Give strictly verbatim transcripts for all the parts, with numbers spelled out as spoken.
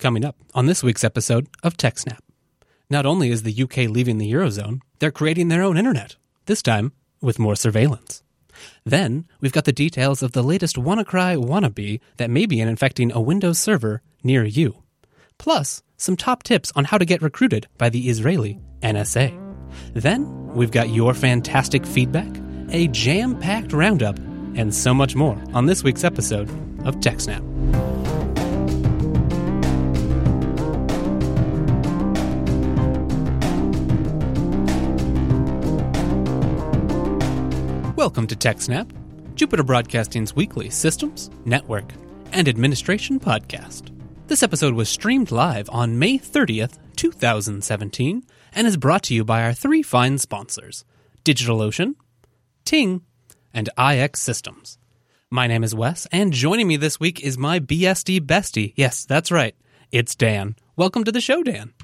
coming up on this week's episode of TechSnap. Not only is the U K leaving the Eurozone, they're creating their own internet, this time with more surveillance. Then, we've got the details of the latest WannaCry wannabe that may be infecting a Windows server near you. Plus, some top tips on how to get recruited by the Israeli N S A. Then, we've got your fantastic feedback, a jam-packed roundup, and so much more on this week's episode of TechSnap. Welcome to TechSnap, Jupiter Broadcasting's weekly systems, network, and administration podcast. This episode was streamed live on May thirtieth, twenty seventeen, and is brought to you by our three fine sponsors, DigitalOcean, Ting, and I X Systems. My name is Wes, and joining me this week is my B S D bestie. Yes, that's right. It's Dan. Welcome to the show, Dan.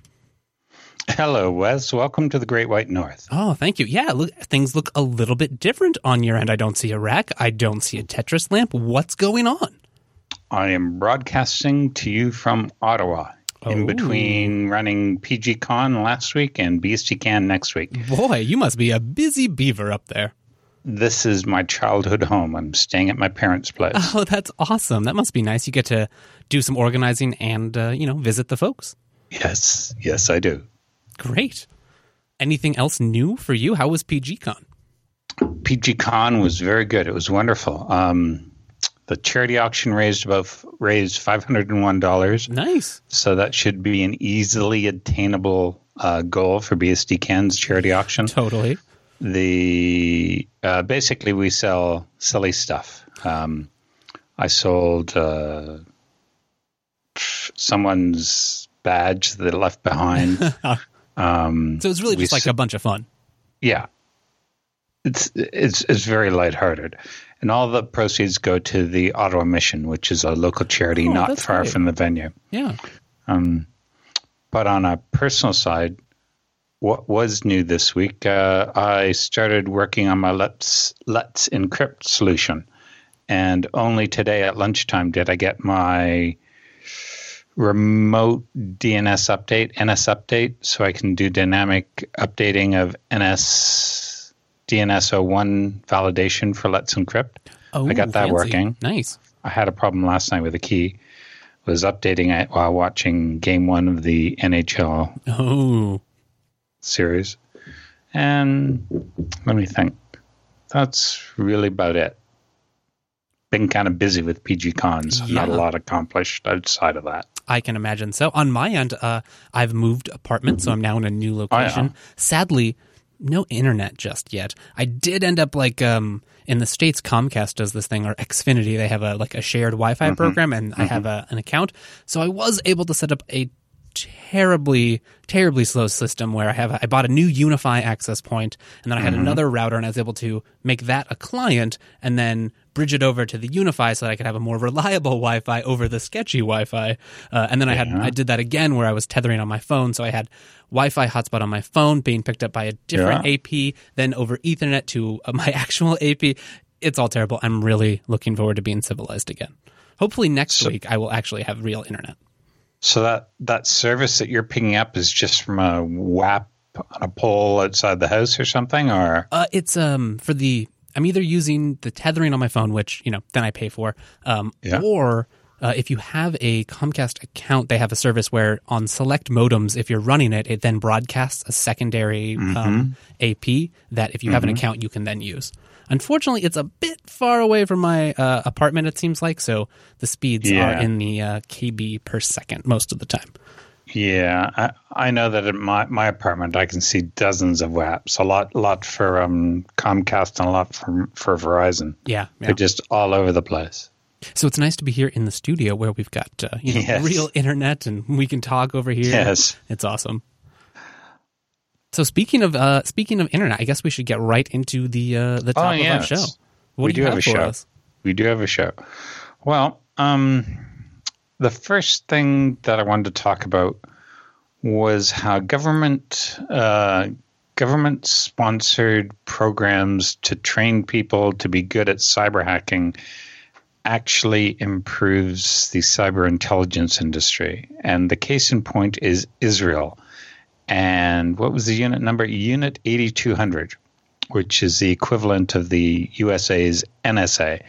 Hello, Wes. Welcome to the Great White North. Oh, thank you. Yeah, look, things look a little bit different on your end. I don't see a rack. I don't see a Tetris lamp. What's going on? I am broadcasting to you from Ottawa, oh. in between running P G Con last week and BSDCan next week. Boy, you must be a busy beaver up there. This is my childhood home. I'm staying at my parents' place. Oh, that's awesome. That must be nice. You get to do some organizing and, uh, you know, visit the folks. Yes. Yes, I do. Great. Anything else new for you? How was P G Con? P G Con was very good. It was wonderful. Um, the charity auction raised about raised five hundred one dollars. Nice. So that should be an easily attainable uh, goal for BSDCan's charity auction. Totally. The uh, basically we sell silly stuff. Um, I sold uh, someone's badge that they left behind. um, so it's really just like s- a bunch of fun. Yeah, it's it's it's very lighthearted, and all the proceeds go to the Ottawa Mission, which is a local charity oh, not far great. from the venue. Yeah. Um, but on a personal side, what was new this week? Uh, I started working on my Let's Let's Encrypt solution, and only today at lunchtime did I get my remote D N S update, N S update, so I can do dynamic updating of N S D N S zero one validation for Let's Encrypt. Oh, I got that fancy. working. Nice. I had a problem last night with a key. I was updating it while watching Game One of the N H L. Oh. Series. And let me think. That's really about it. Been kind of busy with P G Cons. Yeah. Not a lot accomplished outside of that. I can imagine. So on my end, uh, I've moved apartment, so I'm now in a new location. Oh, yeah. Sadly, no internet just yet. I did end up like um, in the States, Comcast does this thing, or Xfinity. They have a like a shared Wi-Fi mm-hmm. program, and mm-hmm. I have a, an account. So I was able to set up a terribly, terribly slow system where I have, I bought a new UniFi access point, and then I had mm-hmm. another router, and I was able to make that a client and then bridge it over to the UniFi so that I could have a more reliable Wi-Fi over the sketchy Wi-Fi. Uh, and then yeah. I had, I did that again where I was tethering on my phone. So I had Wi-Fi hotspot on my phone being picked up by a different yeah. A P, then over Ethernet to my actual A P. It's all terrible. I'm really looking forward to being civilized again. Hopefully next so- week I will actually have real internet. So that, that service that you're picking up is just from a W A P on a pole outside the house or something, or uh, it's um for the I'm either using the tethering on my phone, which you know then I pay for, um, yeah. or uh, if you have a Comcast account, they have a service where on select modems, if you're running it, it then broadcasts a secondary mm-hmm. um, A P that if you mm-hmm. have an account, you can then use. Unfortunately, it's a bit far away from my uh, apartment, it seems like, so the speeds yeah. are in the uh, K B per second most of the time. Yeah, I, I know that in my, my apartment I can see dozens of W A Ps, a lot lot for um, Comcast and a lot for, for Verizon. Yeah, yeah. They're just all over the place. So it's nice to be here in the studio where we've got uh, you know, yes. real internet and we can talk over here. Yes. It's awesome. So speaking of uh, speaking of internet, I guess we should get right into the uh, the top oh, yes. of our show. What we do, do you have, have a show. Us? We do have a show. Well, um, the first thing that I wanted to talk about was how government uh, government sponsored programs to train people to be good at cyber hacking actually improves the cyber intelligence industry. And the case in point is Israel. And what was the unit number? Unit eighty-two hundred, which is the equivalent of the U S A's N S A.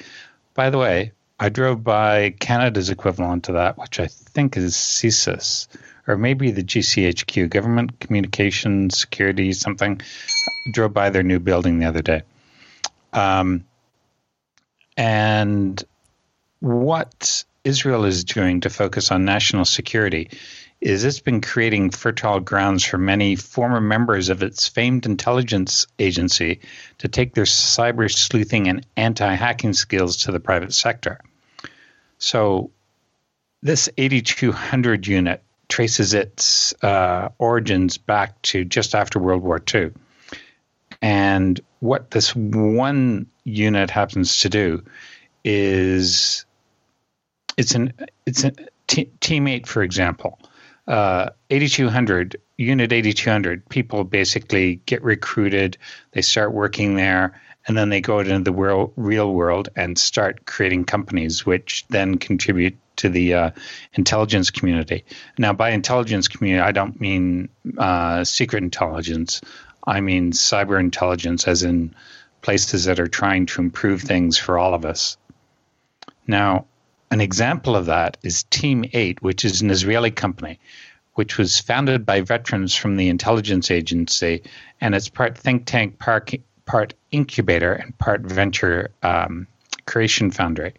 By the way, I drove by Canada's equivalent to that, which I think is C S I S, or maybe the G C H Q, Government Communications Security something. I drove by their new building the other day. Um, and what Israel is doing to focus on national security is it's been creating fertile grounds for many former members of its famed intelligence agency to take their cyber sleuthing and anti-hacking skills to the private sector. So this eighty-two hundred unit traces its uh, origins back to just after World War Two. And what this one unit happens to do is it's an it's a t- Team eight, for example. Uh, eighty-two hundred, Unit eighty-two hundred, people basically get recruited, they start working there, and then they go out into the real, real world and start creating companies, which then contribute to the uh, intelligence community. Now, by intelligence community, I don't mean uh, secret intelligence. I mean cyber intelligence, as in places that are trying to improve things for all of us. Now, an example of that is Team eight, which is an Israeli company, which was founded by veterans from the intelligence agency, and it's part think tank, part, part incubator, and part venture um, creation foundry.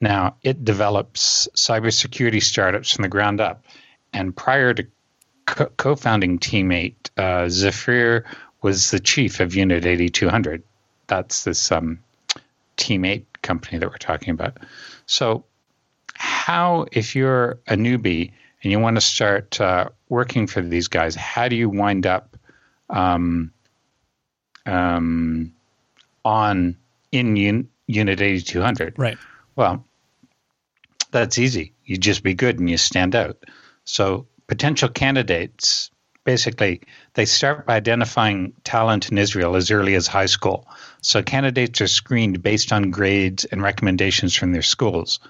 Now, it develops cybersecurity startups from the ground up, and prior to co- co-founding Team eight, uh, Zafir was the chief of Unit eighty-two hundred. That's this um, Team eight company that we're talking about. So how, if you're a newbie and you want to start uh, working for these guys, how do you wind up um, um, on in un- Unit eighty-two hundred? Right. Well, that's easy. You just be good and you stand out. So potential candidates, basically, they start by identifying talent in Israel as early as high school. So candidates are screened based on grades and recommendations from their schools.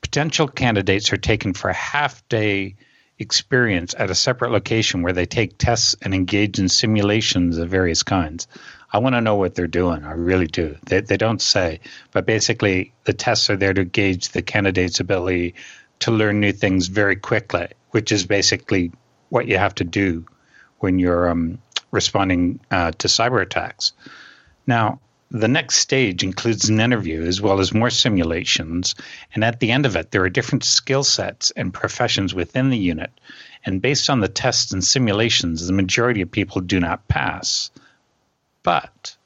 Potential candidates are taken for a half-day experience at a separate location where they take tests and engage in simulations of various kinds. I want to know what they're doing. I really do. They, they don't say. But basically, the tests are there to gauge the candidate's ability to learn new things very quickly, which is basically what you have to do when you're um, responding uh, to cyber attacks. Now, the next stage includes an interview as well as more simulations. And at the end of it, there are different skill sets and professions within the unit. And based on the tests and simulations, the majority of people do not pass. But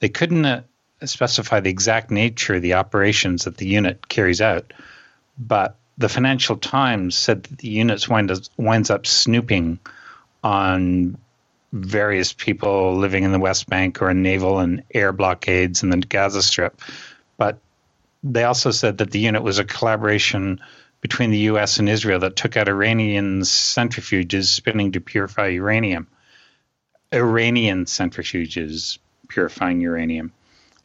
they couldn't uh, specify the exact nature of the operations that the unit carries out. But the Financial Times said that the unit wind up, winds up snooping on various people living in the West Bank or in naval and air blockades in the Gaza Strip. But they also said that the unit was a collaboration between the U S and Israel that took out Iranian centrifuges spinning to purify uranium. Iranian centrifuges purifying uranium.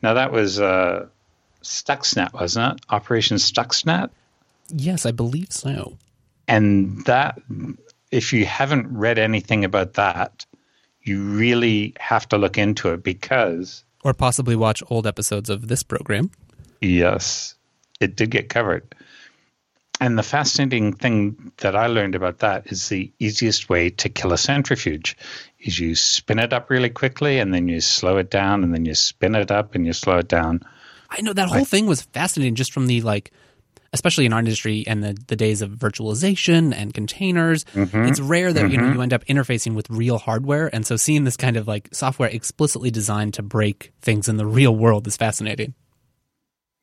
Now, that was uh, Stuxnet, wasn't it? Operation Stuxnet? Yes, I believe so. And that... if you haven't read anything about that, you really have to look into it because... or possibly watch old episodes of this program. Yes, it did get covered. And the fascinating thing that I learned about that is the easiest way to kill a centrifuge is you spin it up really quickly and then you slow it down and then you spin it up and you slow it down. I know that whole I, thing was fascinating just from the like... especially in our industry and the, the days of virtualization and containers. Mm-hmm. It's rare that mm-hmm. you know you end up interfacing with real hardware. And so seeing this kind of like software explicitly designed to break things in the real world is fascinating.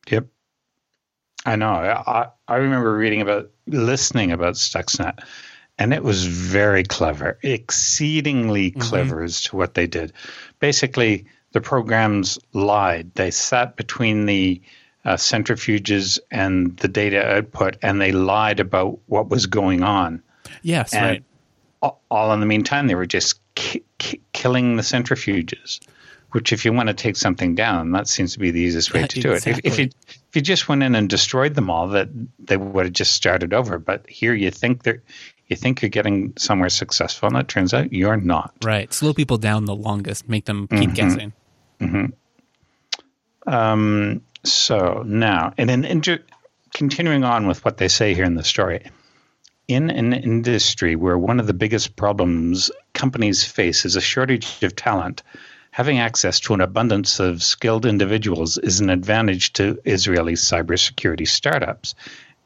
Yep. I know. I, I remember reading about, listening about Stuxnet, and it was very clever, exceedingly clever mm-hmm. as to what they did. Basically, the programs lied. They sat between the Uh, centrifuges and the data output, and they lied about what was going on. Yes, and right. All, all in the meantime, they were just ki- ki- killing the centrifuges. which if you want to take something down, that seems to be the easiest way yeah, to do exactly. it. If, if, you, if you just went in and destroyed them all, that they would have just started over. But here you think they're... You think you're getting somewhere successful, and it turns out you're not. Right. Slow people down the longest. Make them keep mm-hmm. guessing. Mm-hmm. Um, so now, and then inter- continuing on with what they say here in the story, in an industry where one of the biggest problems companies face is a shortage of talent, having access to an abundance of skilled individuals is an advantage to Israeli cybersecurity startups.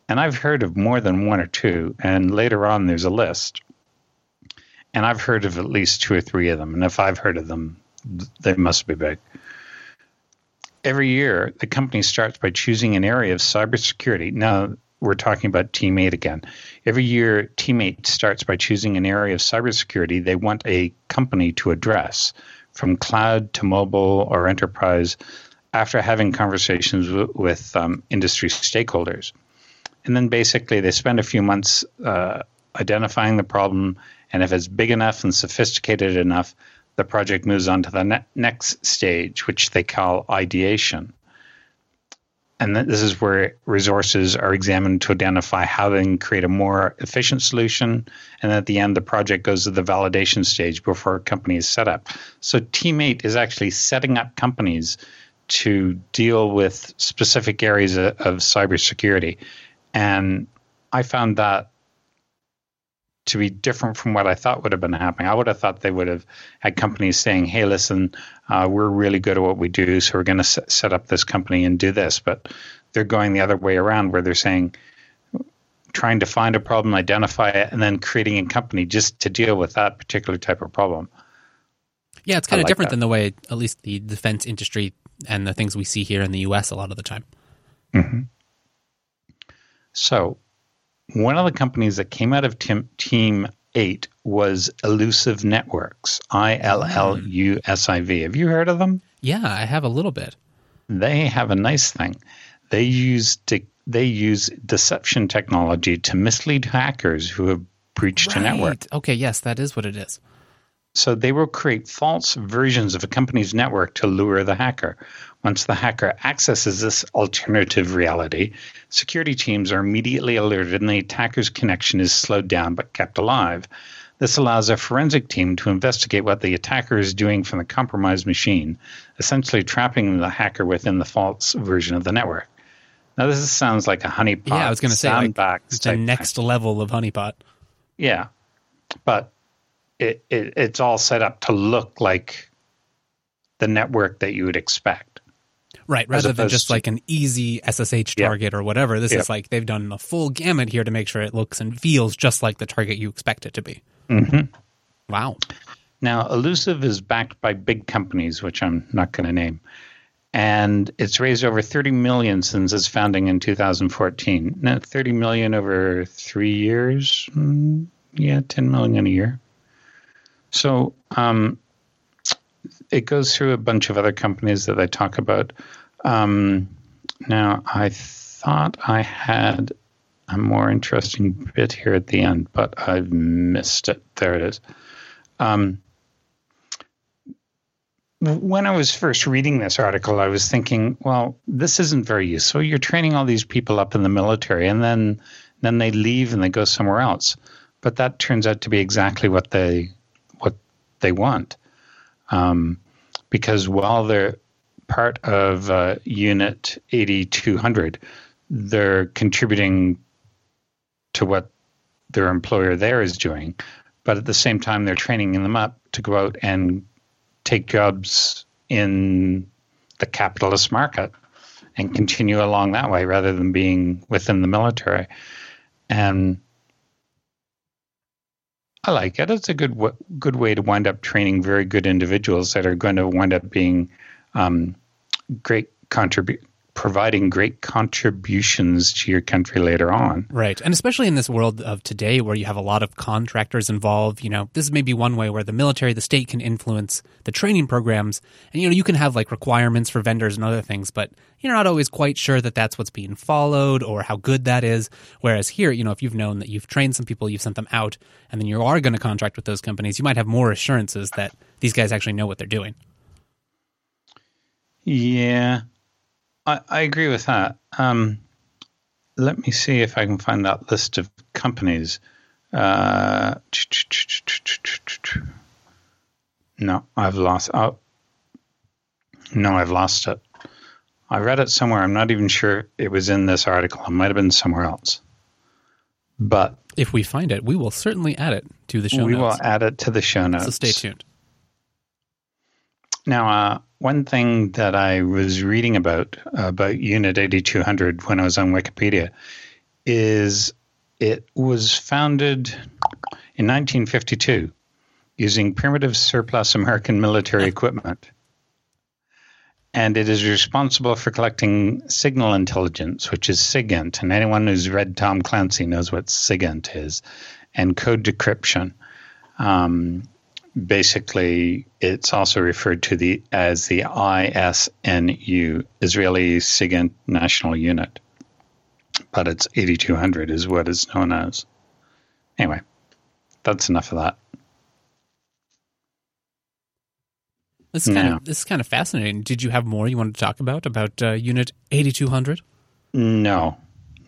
And I've heard of more than one or two, and later on there's a list. And I've heard of at least two or three of them. And if I've heard of them, they must be big. Every year, the company starts by choosing an area of cybersecurity. Now, we're talking about Team eight again. Every year, Team eight starts by choosing an area of cybersecurity they want a company to address, from cloud to mobile or enterprise, after having conversations w- with um, industry stakeholders. And then basically they spend a few months uh, identifying the problem, and if it's big enough and sophisticated enough, the project moves on to the ne- next stage, which they call ideation. And th- this is where resources are examined to identify how they can create a more efficient solution. And at the end, the project goes to the validation stage before a company is set up. So Team eight is actually setting up companies to deal with specific areas of, of cybersecurity. And I found that to be different from what I thought would have been happening. I would have thought they would have had companies saying, hey, listen, uh, we're really good at what we do, so we're going to set, set up this company and do this. But they're going the other way around, where they're saying, trying to find a problem, identify it, and then creating a company just to deal with that particular type of problem. Yeah, it's kind I of like different that. than the way, at least the defense industry and the things we see here in the U S a lot of the time. Mm-hmm. So one of the companies that came out of Tim, Team eight was Illusive Networks, I L L U S I V. Have you heard of them? Yeah, I have a little bit. They have a nice thing. They use de- they use deception technology to mislead hackers who have breached right. a network. Okay, yes, that is what it is. So they will create false versions of a company's network to lure the hacker. Once the hacker accesses this alternative reality, security teams are immediately alerted and the attacker's connection is slowed down but kept alive. This allows a forensic team to investigate what the attacker is doing from the compromised machine, essentially trapping the hacker within the false version of the network. Now, this sounds like a honeypot. Yeah, I was going to say, like, it's the next thing. level of honeypot. Yeah, but it, it, it's all set up to look like the network that you would expect. Right, rather than just like an easy S S H target yep. or whatever. This yep. is like they've done the full gamut here to make sure it looks and feels just like the target you expect it to be. Mm-hmm. Wow. Now, Illusive is backed by big companies, which I'm not going to name. And it's raised over thirty million dollars since its founding in two thousand fourteen. Now, thirty million dollars over three years? Mm, yeah, ten million dollars a year. So... um it goes through a bunch of other companies that I talk about. Um, now, I thought I had a more interesting bit here at the end, but I've missed it. There it is. Um, when I was first reading this article, I was thinking, well, this isn't very useful. You're training all these people up in the military, and then then they leave and they go somewhere else. But that turns out to be exactly what they what they want. Um, because while they're part of uh, Unit eighty-two hundred, they're contributing to what their employer there is doing. But at the same time, they're training them up to go out and take jobs in the capitalist market and continue along that way rather than being within the military. And I like it. It's a good w- good way to wind up training very good individuals that are going to wind up being um, great contribute, providing great contributions to your country later on. Right, and especially in this world of today, where you have a lot of contractors involved. You know, this is maybe one way where the military, the state, can influence the training programs, and you know, you can have like requirements for vendors and other things, but you're not always quite sure that that's what's being followed or how good that is. Whereas here, you know, if you've known that you've trained some people, you've sent them out, and then you are going to contract with those companies, you might have more assurances that these guys actually know what they're doing. Yeah, I, I agree with that. Um, let me see if I can find that list of companies. Uh, no, I've lost. Oh, no, I've lost it. I read it somewhere. I'm not even sure it was in this article. It might have been somewhere else. But if we find it, we will certainly add it to the show we notes. We will add it to the show notes. So stay tuned. Now, uh, one thing that I was reading about, uh, about Unit eighty-two hundred when I was on Wikipedia, is it was founded in nineteen fifty-two using primitive surplus American military equipment. And it is responsible for collecting signal intelligence, which is SIGINT. And anyone who's read Tom Clancy knows what SIGINT is. And code decryption. Um, basically, it's also referred to the as the I S N U, Israeli SIGINT National Unit. But it's eighty-two hundred is what it's known as. Anyway, that's enough of that. This is, kind no. of, this is kind of fascinating. Did you have more you wanted to talk about, about uh, Unit eighty-two hundred? No,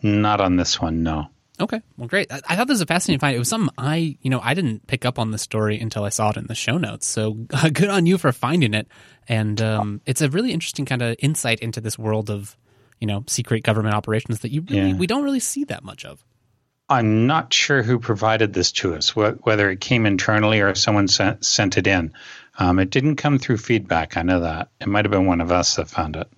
not on this one, no. Okay, well, great. I, I thought this was a fascinating find. It was something I, you know, I didn't pick up on this story until I saw it in the show notes. So uh, good on you for finding it. And um, it's a really interesting kind of insight into this world of, you know, secret government operations that you really, yeah. we don't really see that much of. I'm not sure who provided this to us, wh- whether it came internally or if someone sent, sent it in. Um, it didn't come through feedback. I know that. It might have been one of us that found it.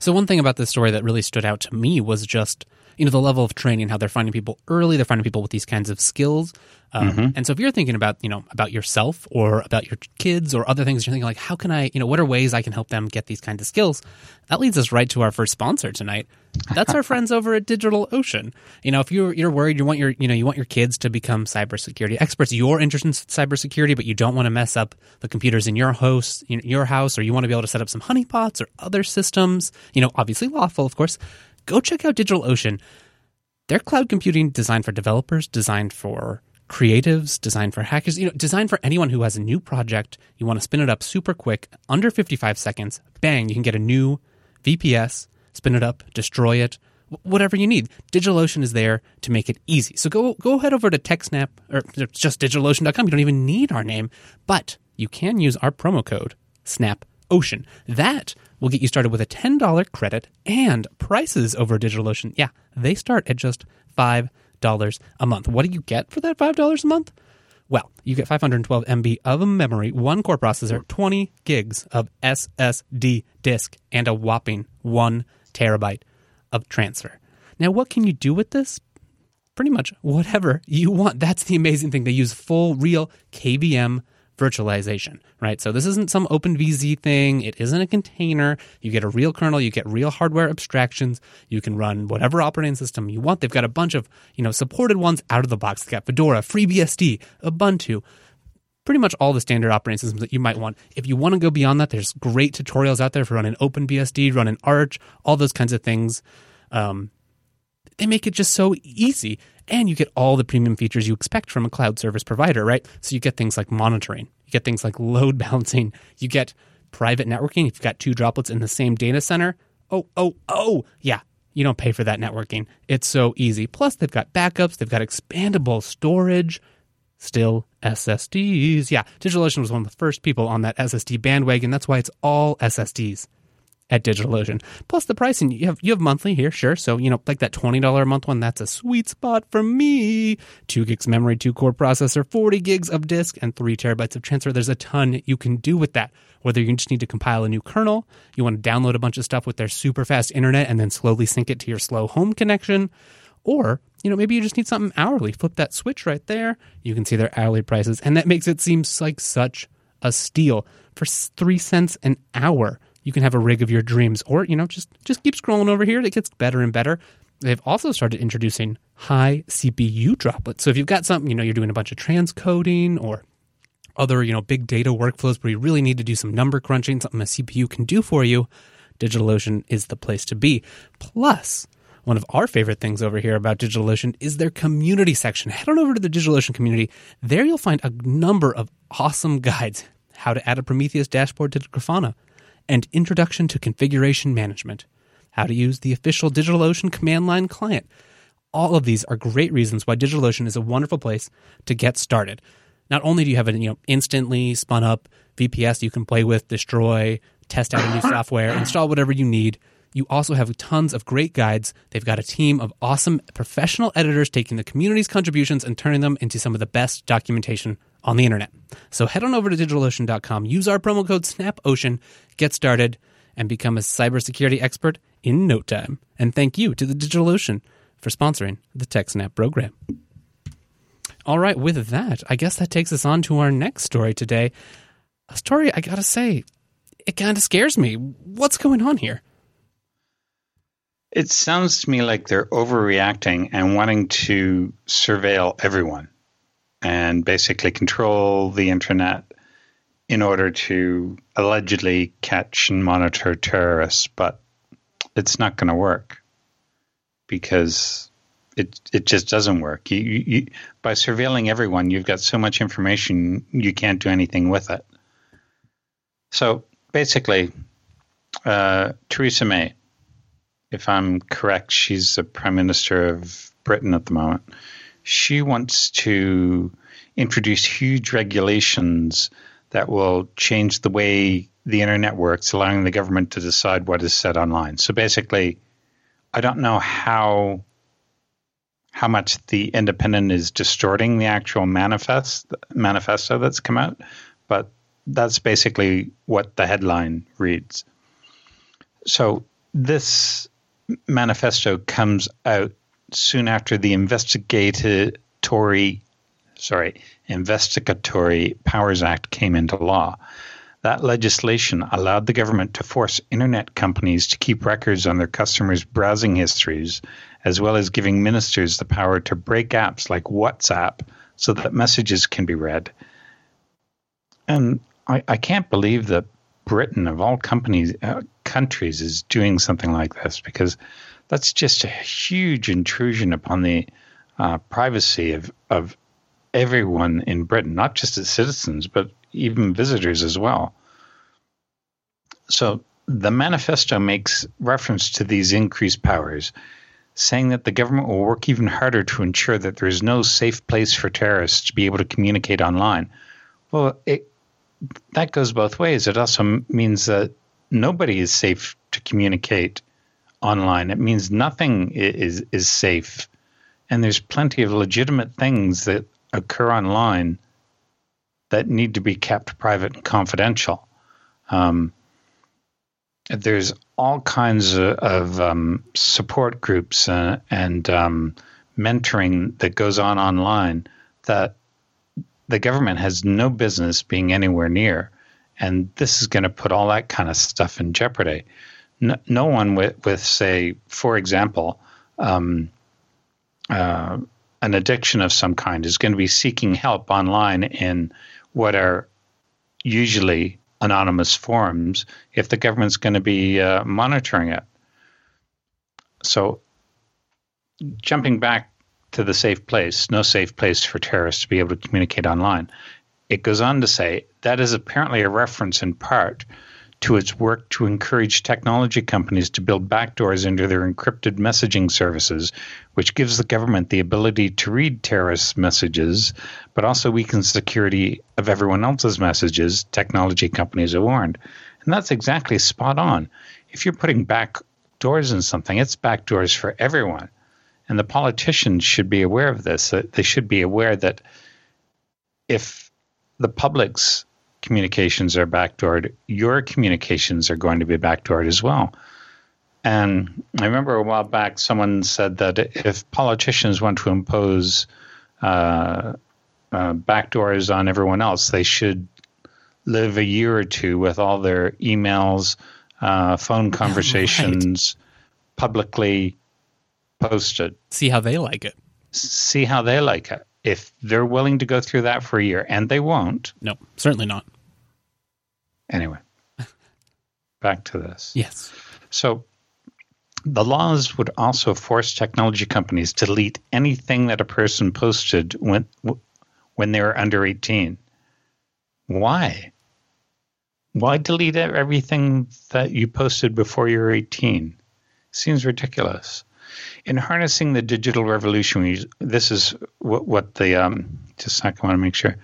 So one thing about this story that really stood out to me was just, you know, the level of training, how they're finding people early, they're finding people with these kinds of skills. Um, mm-hmm. And so if you're thinking about, you know, about yourself or about your kids or other things, you're thinking like, how can I, you know, what are ways I can help them get these kinds of skills? That leads us right to our first sponsor tonight. That's our friends over at DigitalOcean. You know, if you're you're worried, you want your, you know, you want your kids to become cybersecurity experts, you're interested in cybersecurity, but you don't want to mess up the computers in your host, in your house, or you want to be able to set up some honeypots or other systems, you know, obviously lawful, of course. Go check out DigitalOcean. They're cloud computing designed for developers, designed for creatives, designed for hackers, you know, designed for anyone who has a new project. You want to spin it up super quick, under fifty-five seconds, bang, you can get a new V P S, spin it up, destroy it, whatever you need. DigitalOcean is there to make it easy. So go go head over to TechSnap, or just DigitalOcean dot com. You don't even need our name, but you can use our promo code, SNAPOcean. That We'll get you started with a ten dollars credit, and prices over DigitalOcean, yeah, they start at just five dollars a month. What do you get for that five dollars a month? Well, you get five hundred twelve megabytes of memory, one core processor, twenty gigs of S S D disk, and a whopping one terabyte of transfer. Now, what can you do with this? Pretty much whatever you want. That's the amazing thing. They use full, real K V M virtualization, right? So this isn't some OpenVZ thing. It isn't a container. You get a real kernel. You get real hardware abstractions. You can run whatever operating system you want. They've got a bunch of, you know, supported ones out of the box. They've got Fedora, FreeBSD, Ubuntu, pretty much all the standard operating systems that you might want. If you want to go beyond that, there's great tutorials out there for running OpenBSD, running Arch, all those kinds of things. Um, they make it just so easy. And you get all the premium features you expect from a cloud service provider, right? So you get things like monitoring. You get things like load balancing. You get private networking. If you've got two droplets in the same data center, oh, oh, oh, yeah, you don't pay for that networking. It's so easy. Plus, they've got backups. They've got expandable storage. Still S S Ds. Yeah, DigitalOcean was one of the first people on that S S D bandwagon. That's why it's all S S Ds at DigitalOcean. Plus the pricing, you have you have monthly here, sure. So, you know, like that twenty dollars a month one, that's a sweet spot for me. Two gigs memory, two core processor, forty gigs of disk, and three terabytes of transfer. There's a ton you can do with that. Whether you just need to compile a new kernel, you want to download a bunch of stuff with their super fast internet and then slowly sync it to your slow home connection. Or, you know, maybe you just need something hourly. Flip that switch right there. You can see their hourly prices. And that makes it seem like such a steal. For three cents an hour, you can have a rig of your dreams, or, you know, just, just keep scrolling over here. It gets better and better. They've also started introducing high C P U droplets. So if you've got something, you know, you're doing a bunch of transcoding or other, you know, big data workflows where you really need to do some number crunching, something a C P U can do for you, DigitalOcean is the place to be. Plus, one of our favorite things over here about DigitalOcean is their community section. Head on over to the DigitalOcean community. There you'll find a number of awesome guides, how to add a Prometheus dashboard to Grafana, and Introduction to Configuration Management, How to Use the Official DigitalOcean Command Line Client. All of these are great reasons why DigitalOcean is a wonderful place to get started. Not only do you have an you know, instantly spun up V P S you can play with, destroy, test out a new software, install whatever you need, you also have tons of great guides. They've got a team of awesome professional editors taking the community's contributions and turning them into some of the best documentation on the internet. So head on over to DigitalOcean dot com, use our promo code SNAPOcean, get started, and become a cybersecurity expert in no time. And thank you to the DigitalOcean for sponsoring the TechSnap program. All right, with that, I guess that takes us on to our next story today. A story, I gotta say, it kind of scares me. What's going on here? It sounds to me like they're overreacting and wanting to surveil everyone and basically control the internet in order to allegedly catch and monitor terrorists. But it's not going to work because it it just doesn't work. You, you, you, by surveilling everyone, you've got so much information, you can't do anything with it. So basically, uh, Theresa May, if I'm correct, she's the Prime Minister of Britain at the moment. She wants to introduce huge regulations that will change the way the internet works, allowing the government to decide what is said online. So basically, I don't know how how much the Independent is distorting the actual manifest manifesto that's come out, but that's basically what the headline reads. So this manifesto comes out soon after the investigatory, sorry, Investigatory Powers Act came into law. That legislation allowed the government to force internet companies to keep records on their customers' browsing histories, as well as giving ministers the power to break apps like WhatsApp so that messages can be read. And I, I can't believe that Britain, of all companies, uh, countries, is doing something like this, because that's just a huge intrusion upon the uh, privacy of, of everyone in Britain, not just its citizens, but even visitors as well. So the manifesto makes reference to these increased powers, saying that the government will work even harder to ensure that there is no safe place for terrorists to be able to communicate online. Well, it that goes both ways. It also means that nobody is safe to communicate online. It means nothing is is safe. And there's plenty of legitimate things that occur online that need to be kept private and confidential. Um, there's all kinds of, of um, support groups uh, and um, mentoring that goes on online that the government has no business being anywhere near, and this is going to put all that kind of stuff in jeopardy. No, no one with, with, say, for example, um, uh, an addiction of some kind is going to be seeking help online in what are usually anonymous forums if the government's going to be uh, monitoring it. So jumping back to the safe place, no safe place for terrorists to be able to communicate online. It goes on to say that is apparently a reference in part to its work to encourage technology companies to build backdoors into their encrypted messaging services, which gives the government the ability to read terrorist messages, but also weakens security of everyone else's messages, technology companies are warned. And that's exactly spot on. If you're putting backdoors in something, it's backdoors for everyone. And the politicians should be aware of this. They should be aware that if the public's communications are backdoored, your communications are going to be backdoored as well. And I remember a while back, someone said that if politicians want to impose uh, uh, backdoors on everyone else, they should live a year or two with all their emails, uh, phone conversations, right, publicly posted. See how they like it. See how they like it. If they're willing to go through that for a year, and they won't. No, certainly not. Anyway, back to this. Yes. So the laws would also force technology companies to delete anything that a person posted when when they were under eighteen. Why? Why delete everything that you posted before you're eighteen? Seems ridiculous. In harnessing the digital revolution, this is what, what the um, just I want to make sure.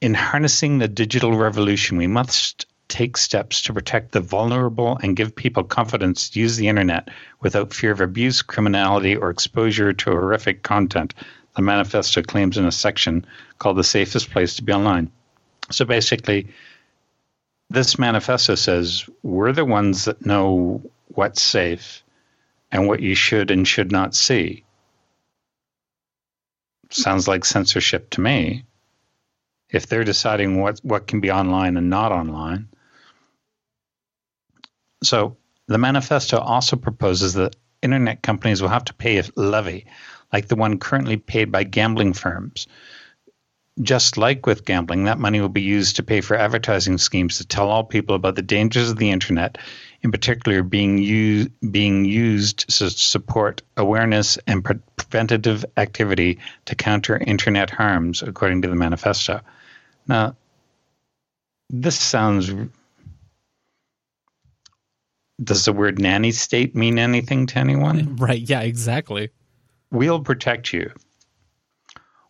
In harnessing the digital revolution, we must take steps to protect the vulnerable and give people confidence to use the internet without fear of abuse, criminality, or exposure to horrific content. The manifesto claims in a section called "The Safest Place to Be Online." So basically, this manifesto says we're the ones that know what's safe and what you should and should not see. Sounds like censorship to me. If they're deciding what, what can be online and not online. So the manifesto also proposes that internet companies will have to pay a levy, like the one currently paid by gambling firms. Just like with gambling, that money will be used to pay for advertising schemes to tell all people about the dangers of the internet, in particular being used being used to support awareness and pre- preventative activity to counter internet harms, according to the manifesto. Now, this sounds... Does the word nanny state mean anything to anyone? Right, yeah, exactly. We'll protect you.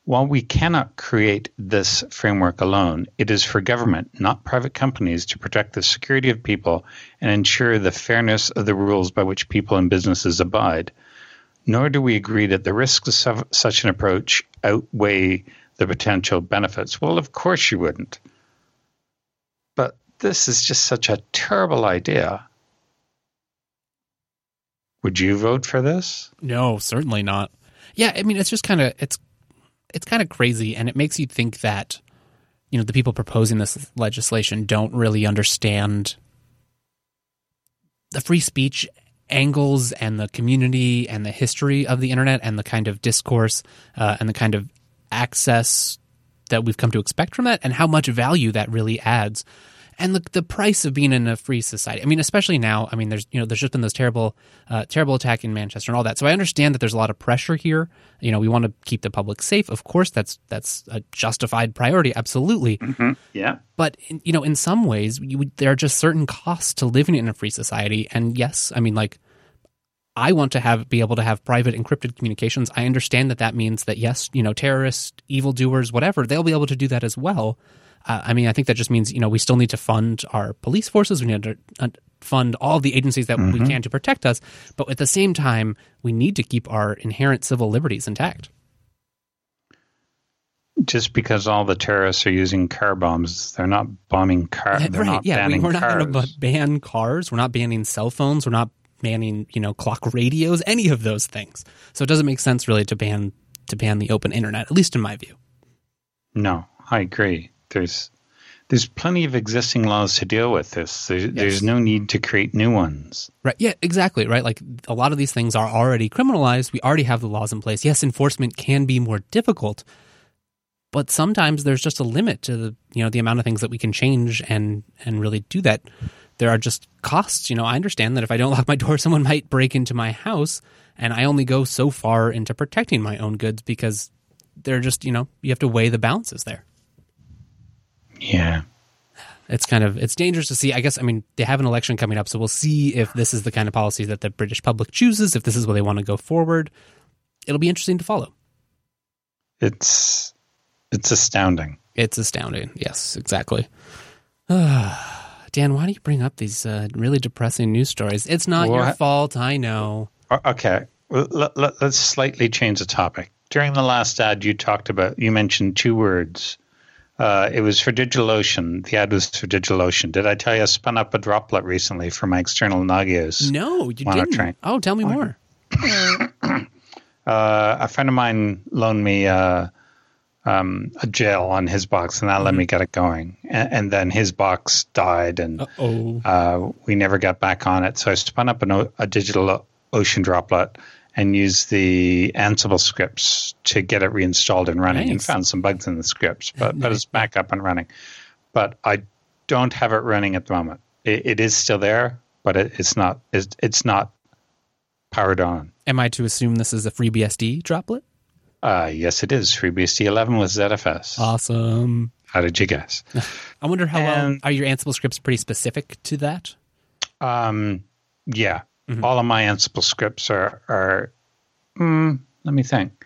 While we cannot create this framework alone, it is for government, not private companies, to protect the security of people and ensure the fairness of the rules by which people and businesses abide. Nor do we agree that the risks of such an approach outweigh the potential benefits. Well, of course you wouldn't. But this is just such a terrible idea. Would you vote for this? No, certainly not. Yeah, I mean, it's just kind of... it's. It's kind of crazy, and it makes you think that, you know, the people proposing this legislation don't really understand the free speech angles and the community and the history of the internet and the kind of discourse uh, and the kind of access that we've come to expect from that and how much value that really adds. And the, the price of being in a free society. I mean, especially now. I mean, there's you know, there's just been those terrible, uh, terrible attack in Manchester and all that. So I understand that there's a lot of pressure here. You know, we want to keep the public safe. Of course, that's that's a justified priority. Absolutely. Mm-hmm. Yeah. But in, you know, in some ways, you would, there are just certain costs to living in a free society. And yes, I mean, like, I want to have be able to have private encrypted communications. I understand that that means that yes, you know, terrorists, evildoers, whatever, they'll be able to do that as well. Uh, I mean, I think that just means, you know, we still need to fund our police forces. We need to uh, fund all the agencies that mm-hmm. we can to protect us. But at the same time, we need to keep our inherent civil liberties intact. Just because all the terrorists are using car bombs, they're not bombing cars. They're right, not yeah, banning I mean, we're cars. We're not going to ban cars. We're not banning cell phones. We're not banning, you know, clock radios, any of those things. So it doesn't make sense really to ban to ban the open internet, at least in my view. No, I agree. There's there's plenty of existing laws to deal with this. There, yes. There's no need to create new ones. Right. Yeah, exactly. Right. Like a lot of these things are already criminalized. We already have the laws in place. Yes, enforcement can be more difficult, but sometimes there's just a limit to the, you know, the amount of things that we can change and, and really do that. There are just costs. You know, I understand that if I don't lock my door, someone might break into my house, and I only go so far into protecting my own goods because they're just, you know, you have to weigh the balances there. Yeah. It's kind of, it's dangerous to see. I guess, I mean, they have an election coming up, so we'll see if this is the kind of policy that the British public chooses, if this is where they want to go forward. It'll be interesting to follow. It's, it's astounding. It's astounding. Yes, exactly. Uh, Dan, why do you bring up these uh, really depressing news stories? It's not well, your I, fault, I know. Okay. Well, let, let, let's slightly change the topic. During the last ad, you talked about, you mentioned two words. Uh, it was for DigitalOcean. The ad was for DigitalOcean. Did I tell you I spun up a droplet recently for my external Nagios? No, you didn't. Train. Oh, tell me oh, more. uh, a friend of mine loaned me uh, um, a gel on his box, and that mm-hmm. let me get it going. And, and then his box died, and uh, we never got back on it. So I spun up an o- a DigitalOcean droplet and used the Ansible scripts to get it reinstalled and running nice. and found some bugs in the scripts, but, nice. but it's back up and running. But I don't have it running at the moment. It, it is still there, but it, it's not it's, it's not powered on. Am I to assume this is a FreeBSD droplet? Uh, yes, it is. FreeBSD eleven with Z F S. Awesome. how did you guess? I wonder how and, well, are your Ansible scripts pretty specific to that? Um, yeah. Mm-hmm. All of my Ansible scripts are, are mm, let me think.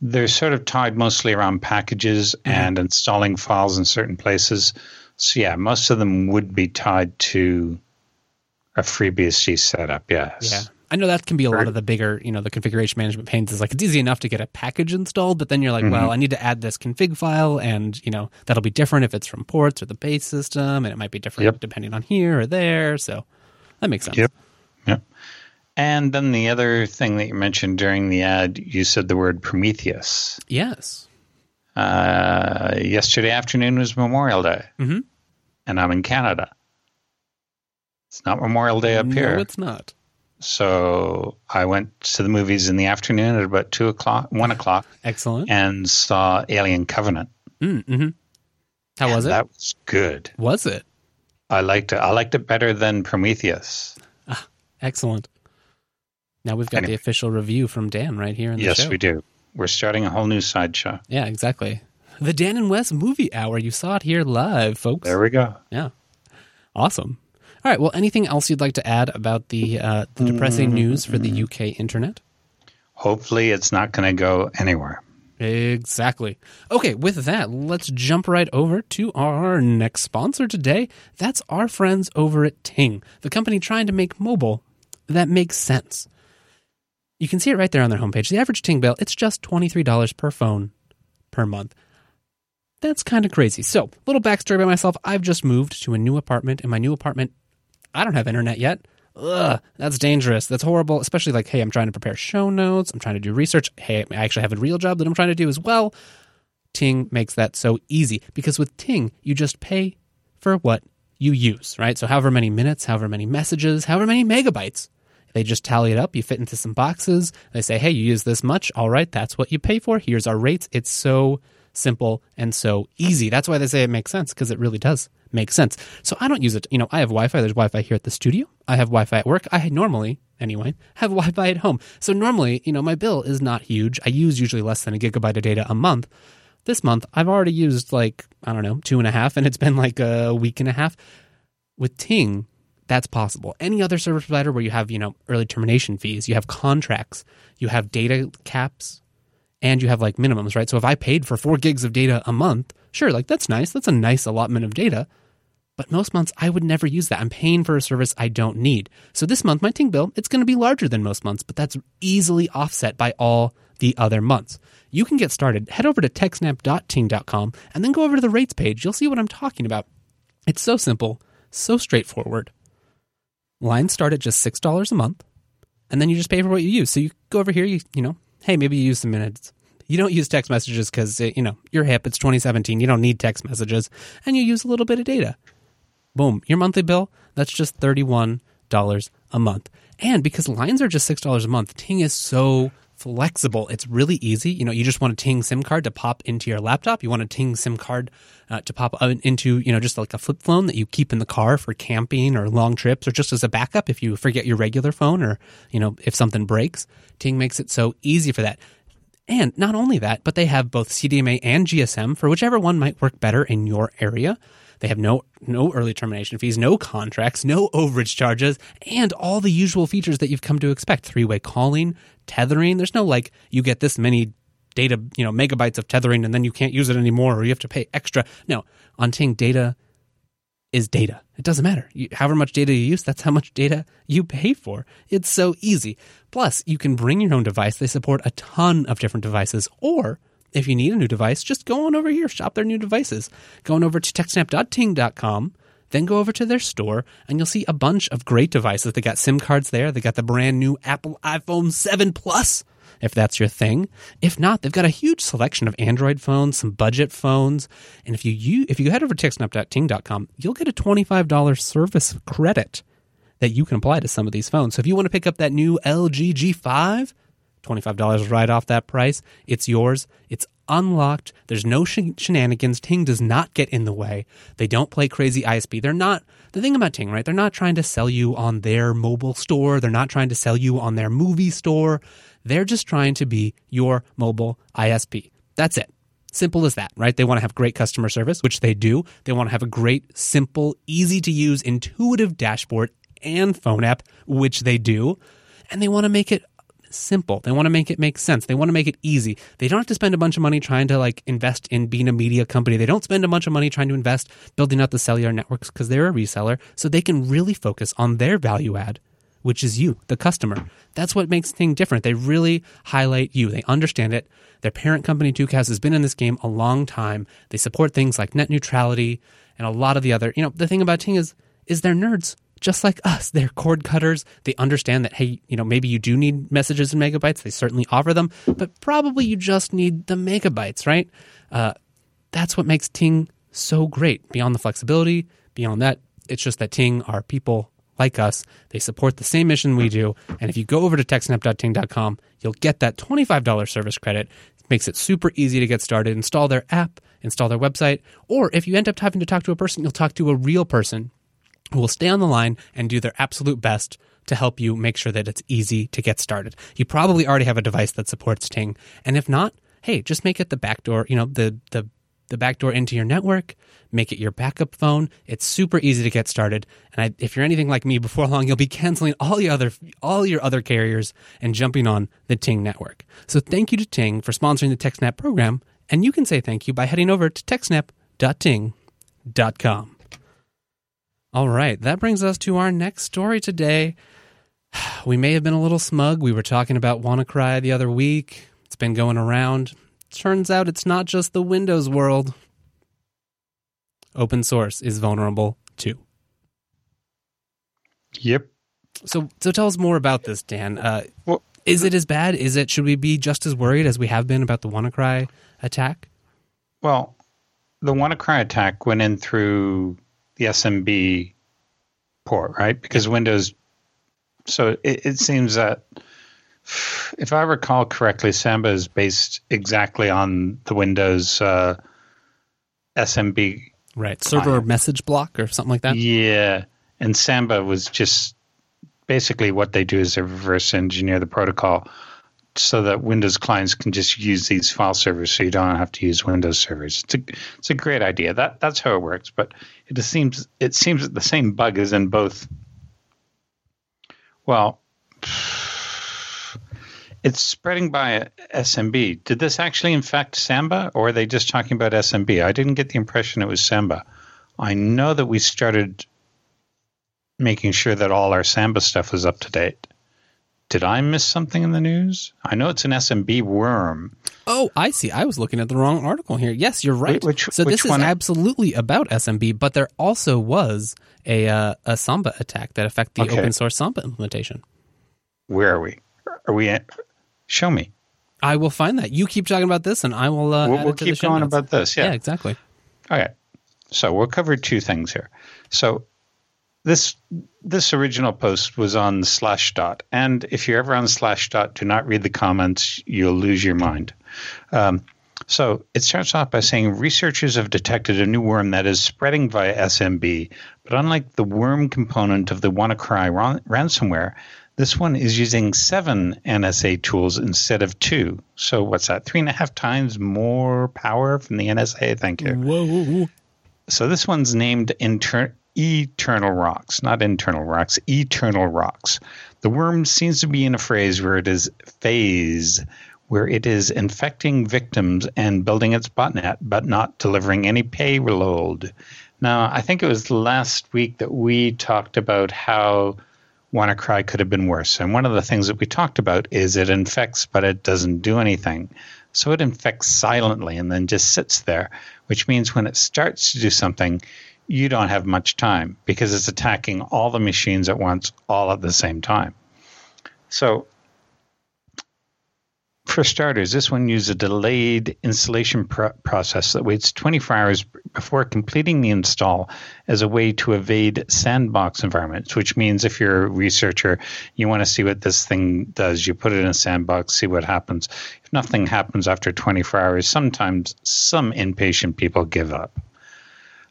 They're sort of tied mostly around packages mm-hmm. and installing files in certain places. So, yeah, most of them would be tied to a FreeBSD setup, yes. Yeah. I know that can be a lot of the bigger, you know, the configuration management pains is like, it's easy enough to get a package installed, but then you're like, mm-hmm. well, I need to add this config file and, you know, that'll be different if it's from ports or the base system, and it might be different yep. depending on here or there. So that makes sense. Yep. Yep. And then the other thing that you mentioned during the ad, you said the word Prometheus. Yes. Uh, yesterday afternoon was Memorial Day, mm-hmm. and I'm in Canada. It's not Memorial Day up no, here. No, it's not. So I went to the movies in the afternoon at about two o'clock, one o'clock. Excellent. And saw Alien Covenant. Mm-hmm. How and was it? That was good. Was it? I liked it. I liked it better than Prometheus. Ah, excellent. Now we've got anyway. the official review from Dan right here in the yes, show. Yes, we do. We're starting a whole new sideshow. Yeah, exactly. The Dan and Wes Movie Hour. You saw it here live, folks. There we go. Yeah. Awesome. All right, well, anything else you'd like to add about the, uh, the depressing news for the U K internet? Hopefully it's not going to go anywhere. Exactly. Okay, with that, let's jump right over to our next sponsor today. That's our friends over at Ting, the company trying to make mobile that makes sense. You can see it right there on their homepage. The average Ting bill, it's just twenty-three dollars per phone per month. That's kind of crazy. So, a little backstory about myself. I've just moved to a new apartment, and my new apartment I don't have internet yet. Ugh, that's dangerous. That's horrible. Especially like, hey, I'm trying to prepare show notes. I'm trying to do research. Hey, I actually have a real job that I'm trying to do as well. Ting makes that so easy because with Ting, you just pay for what you use, right? So however many minutes, however many messages, however many megabytes, they just tally it up. You fit into some boxes. They say, hey, you use this much. All right, that's what you pay for. Here's our rates. It's so simple and so easy. That's why they say it makes sense, because it really does make sense. So I don't use it. You know, I have Wi-Fi. There's Wi-Fi here at the studio. I have Wi-Fi at work. I normally, anyway, have Wi-Fi at home. So normally, you know, my bill is not huge. I use usually less than a gigabyte of data a month. This month, I've already used like, I don't know, two and a half, and it's been like a week and a half. With Ting, that's possible. Any other service provider where you have, you know, early termination fees, you have contracts, you have data caps, and you have like minimums, right? So if I paid for four gigs of data a month, sure, like that's nice. That's a nice allotment of data. But most months, I would never use that. I'm paying for a service I don't need. So this month, my Ting bill, it's going to be larger than most months, but that's easily offset by all the other months. You can get started. Head over to techsnap dot ting dot com and then go over to the rates page. You'll see what I'm talking about. It's so simple, so straightforward. Lines start at just six dollars a month, and then you just pay for what you use. So you go over here, you, you know, hey, maybe you use some minutes. You don't use text messages because, you know, you're hip. It's twenty seventeen. You don't need text messages. And you use a little bit of data. Boom. Your monthly bill, that's just thirty-one dollars a month. And because lines are just six dollars a month, Ting is so flexible. It's really easy. You know, you just want a Ting SIM card to pop into your laptop. You want a Ting SIM card uh, to pop into, you know, just like a flip phone that you keep in the car for camping or long trips or just as a backup if you forget your regular phone or, you know, if something breaks. Ting makes it so easy for that. And not only that, but they have both C D M A and G S M for whichever one might work better in your area. They have no no early termination fees, no contracts, no overage charges, and all the usual features that you've come to expect. Three-way calling, tethering. There's no like you get this many data, you know, megabytes of tethering and then you can't use it anymore or you have to pay extra. No, on Ting, data is data. It doesn't matter. You, however much data you use, that's how much data you pay for. It's so easy. Plus, you can bring your own device. They support a ton of different devices. Or if you need a new device, just go on over here, shop their new devices. Go on over to techsnap dot ting dot com, then go over to their store, and you'll see a bunch of great devices. They got SIM cards there. They got the brand new Apple iPhone seven Plus, if that's your thing. If not, they've got a huge selection of Android phones, some budget phones. And if you, you if you head over to techsnap dot ting dot com, you'll get a twenty-five dollars service credit that you can apply to some of these phones. So if you want to pick up that new L G G five, twenty-five dollars right off that price. It's yours. It's unlocked. There's no sh- shenanigans. Ting does not get in the way. They don't play crazy I S P. They're not, the thing about Ting, right? They're not trying to sell you on their mobile store. They're not trying to sell you on their movie store. They're just trying to be your mobile I S P. That's it. Simple as that, right? They want to have great customer service, which they do. They want to have a great, simple, easy-to-use, intuitive dashboard and phone app, which they do. And they want to make it simple. They want to make it make sense. They want to make it easy. They don't have to spend a bunch of money trying to like invest in being a media company. They don't spend a bunch of money trying to invest building out the cellular networks because they're a reseller. So they can really focus on their value add, which is you, the customer. That's what makes Ting different. They really highlight you. They understand it. Their parent company, Tucows, has been in this game a long time. They support things like net neutrality and a lot of the other. You know, the thing about Ting is, is they're nerds. Just like us, they're cord cutters. They understand that, hey, you know, maybe you do need messages and megabytes. They certainly offer them, but probably you just need the megabytes, right? Uh, that's what makes Ting so great. Beyond the flexibility, beyond that, it's just that Ting are people like us. They support the same mission we do. And if you go over to tech snap dot ting dot com, you'll get that twenty-five dollars service credit. It makes it super easy to get started. Install their app, install their website, or if you end up having to talk to a person, you'll talk to a real person who will stay on the line and do their absolute best to help you make sure that it's easy to get started. You probably already have a device that supports Ting. And if not, hey, just make it the backdoor, you know, the the the backdoor into your network, make it your backup phone. It's super easy to get started. And I, if you're anything like me, before long, you'll be canceling all your other all your other carriers and jumping on the Ting network. So thank you to Ting for sponsoring the TechSnap program. And you can say thank you by heading over to tech snap dot ting dot com. All right, that brings us to our next story today. We may have been a little smug. We were talking about WannaCry the other week. It's been going around. Turns out it's not just the Windows world. Open source is vulnerable too. Yep. So so tell us more about this, Dan. Uh, well, is it as bad? Is it? Should we be just as worried as we have been about the WannaCry attack? Well, the WannaCry attack went in through the S M B port, right? Because Windows, so it, it seems that, if I recall correctly, Samba is based exactly on the Windows uh, S M B. Right, client. Server message block or something like that? Yeah, and Samba was just, basically what they do is they reverse engineer the protocol so that Windows clients can just use these file servers, so you don't have to use Windows servers. It's a, it's a great idea. That that's how it works. But it just seems it seems that the same bug is in both. Well, it's spreading by S M B. Did this actually infect Samba, or are they just talking about S M B? I didn't get the impression it was Samba. I know that we started making sure that all our Samba stuff was up to date. Did I miss something in the news? I know it's an S M B worm. Oh, I see. I was looking at the wrong article here. Yes, you're right. Which, so which this one? Is absolutely about S M B, but there also was a uh, a Samba attack that affected the okay. open source Samba implementation. Where are we? Are we at? Show me. I will find that. You keep talking about this, and I will uh, we'll, add we'll it to keep the show going notes. About this. Yeah, yeah exactly. Okay, right. So we'll cover two things here. So. This this original post was on Slashdot, and if you're ever on Slashdot, do not read the comments. You'll lose your mind. Um, so it starts off by saying, researchers have detected a new worm that is spreading via S M B, but unlike the worm component of the WannaCry ron- ransomware, this one is using seven N S A tools instead of two. So what's that? Three and a half times more power from the N S A? Thank you. Whoa. So this one's named Inter- Eternal Rocks, not Internal Rocks, Eternal Rocks. The worm seems to be in a phase where it is phase, where it is infecting victims and building its botnet, but not delivering any payload. Now, I think it was last week that we talked about how WannaCry could have been worse. And one of the things that we talked about is it infects, but it doesn't do anything. So it infects silently and then just sits there, which means when it starts to do something, you don't have much time because it's attacking all the machines at once, all at the same time. So for starters, this one used a delayed installation pro- process that waits twenty-four hours before completing the install as a way to evade sandbox environments, which means if you're a researcher, you want to see what this thing does. You put it in a sandbox, see what happens. If nothing happens after twenty-four hours, sometimes some impatient people give up.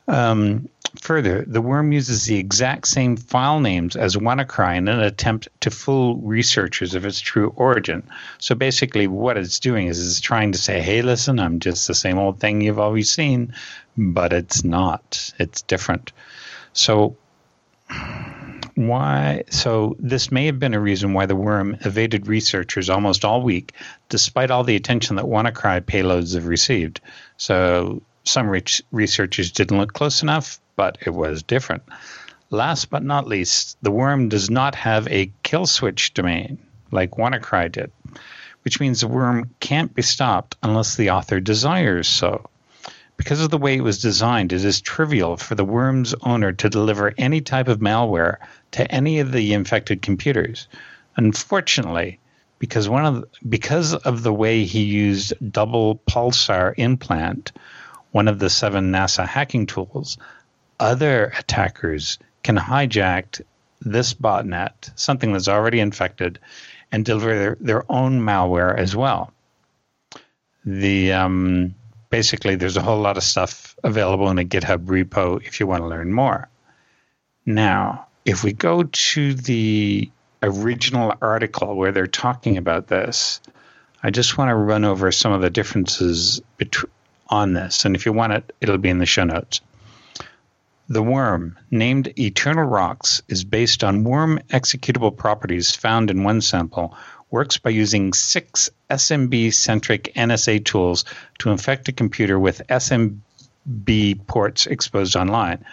Um, Further, the worm uses the exact same file names as WannaCry in an attempt to fool researchers of its true origin. So basically what it's doing is it's trying to say, hey, listen, I'm just the same old thing you've always seen, but it's not. It's different. So why? So this may have been a reason why the worm evaded researchers almost all week, despite all the attention that WannaCry payloads have received. So some rich researchers didn't look close enough, but it was different. Last but not least, the worm does not have a kill switch domain like WannaCry did, which means the worm can't be stopped unless the author desires so. Because of the way it was designed, it is trivial for the worm's owner to deliver any type of malware to any of the infected computers. Unfortunately, because one of the, because of the way he used Double Pulsar implant, one of the seven NASA hacking tools, other attackers can hijack this botnet, something that's already infected, and deliver their, their own malware as well. The um, basically, there's a whole lot of stuff available in a GitHub repo if you want to learn more. Now, if we go to the original article where they're talking about this, I just want to run over some of the differences between on this. And if you want it, it'll be in the show notes. The worm, named Eternal Rocks, is based on worm executable properties found in one sample, works by using six S M B-centric N S A tools to infect a computer with S M B ports exposed online.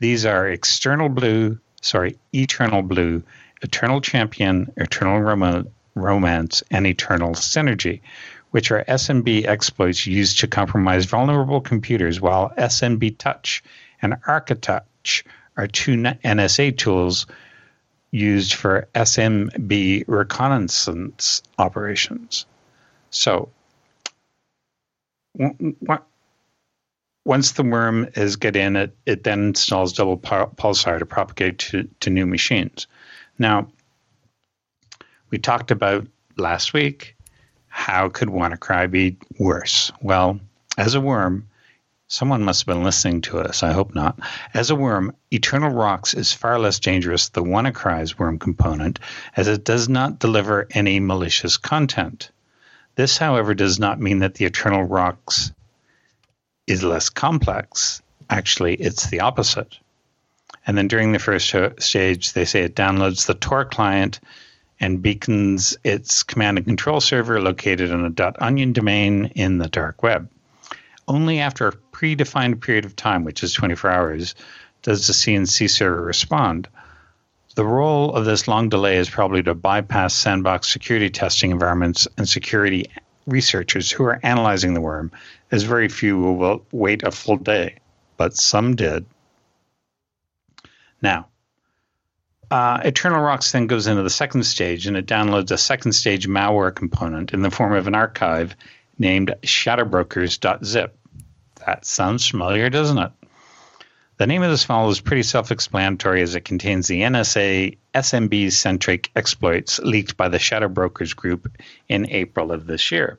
These are External Blue, sorry, Eternal Blue, Eternal Champion, Eternal Rom- Romance, and Eternal Synergy, which are S M B exploits used to compromise vulnerable computers, while S M B Touch and ArchiTouch are two N S A tools used for S M B reconnaissance operations. So w- w- once the worm is get in, it, it then installs Double Pulsar to propagate to, to new machines. Now, we talked about last week, how could WannaCry be worse? Well, as a worm, someone must have been listening to us. I hope not. As a worm, Eternal Rocks is far less dangerous than WannaCry's worm component, as it does not deliver any malicious content. This, however, does not mean that the Eternal Rocks is less complex. Actually, it's the opposite. And then during the first stage, they say it downloads the Tor client and beacons its command and control server located on a .onion domain in the dark web. Only after a predefined period of time, which is twenty-four hours, does the C N C server respond. The role of this long delay is probably to bypass sandbox security testing environments and security researchers who are analyzing the worm, as very few will wait a full day, but some did. Now, Uh, Eternal Rocks then goes into the second stage, and it downloads a second stage malware component in the form of an archive named shadowbrokers dot zip. That sounds familiar, doesn't it? The name of this file is pretty self-explanatory, as it contains the N S A S M B-centric exploits leaked by the Shadowbrokers group in April of this year.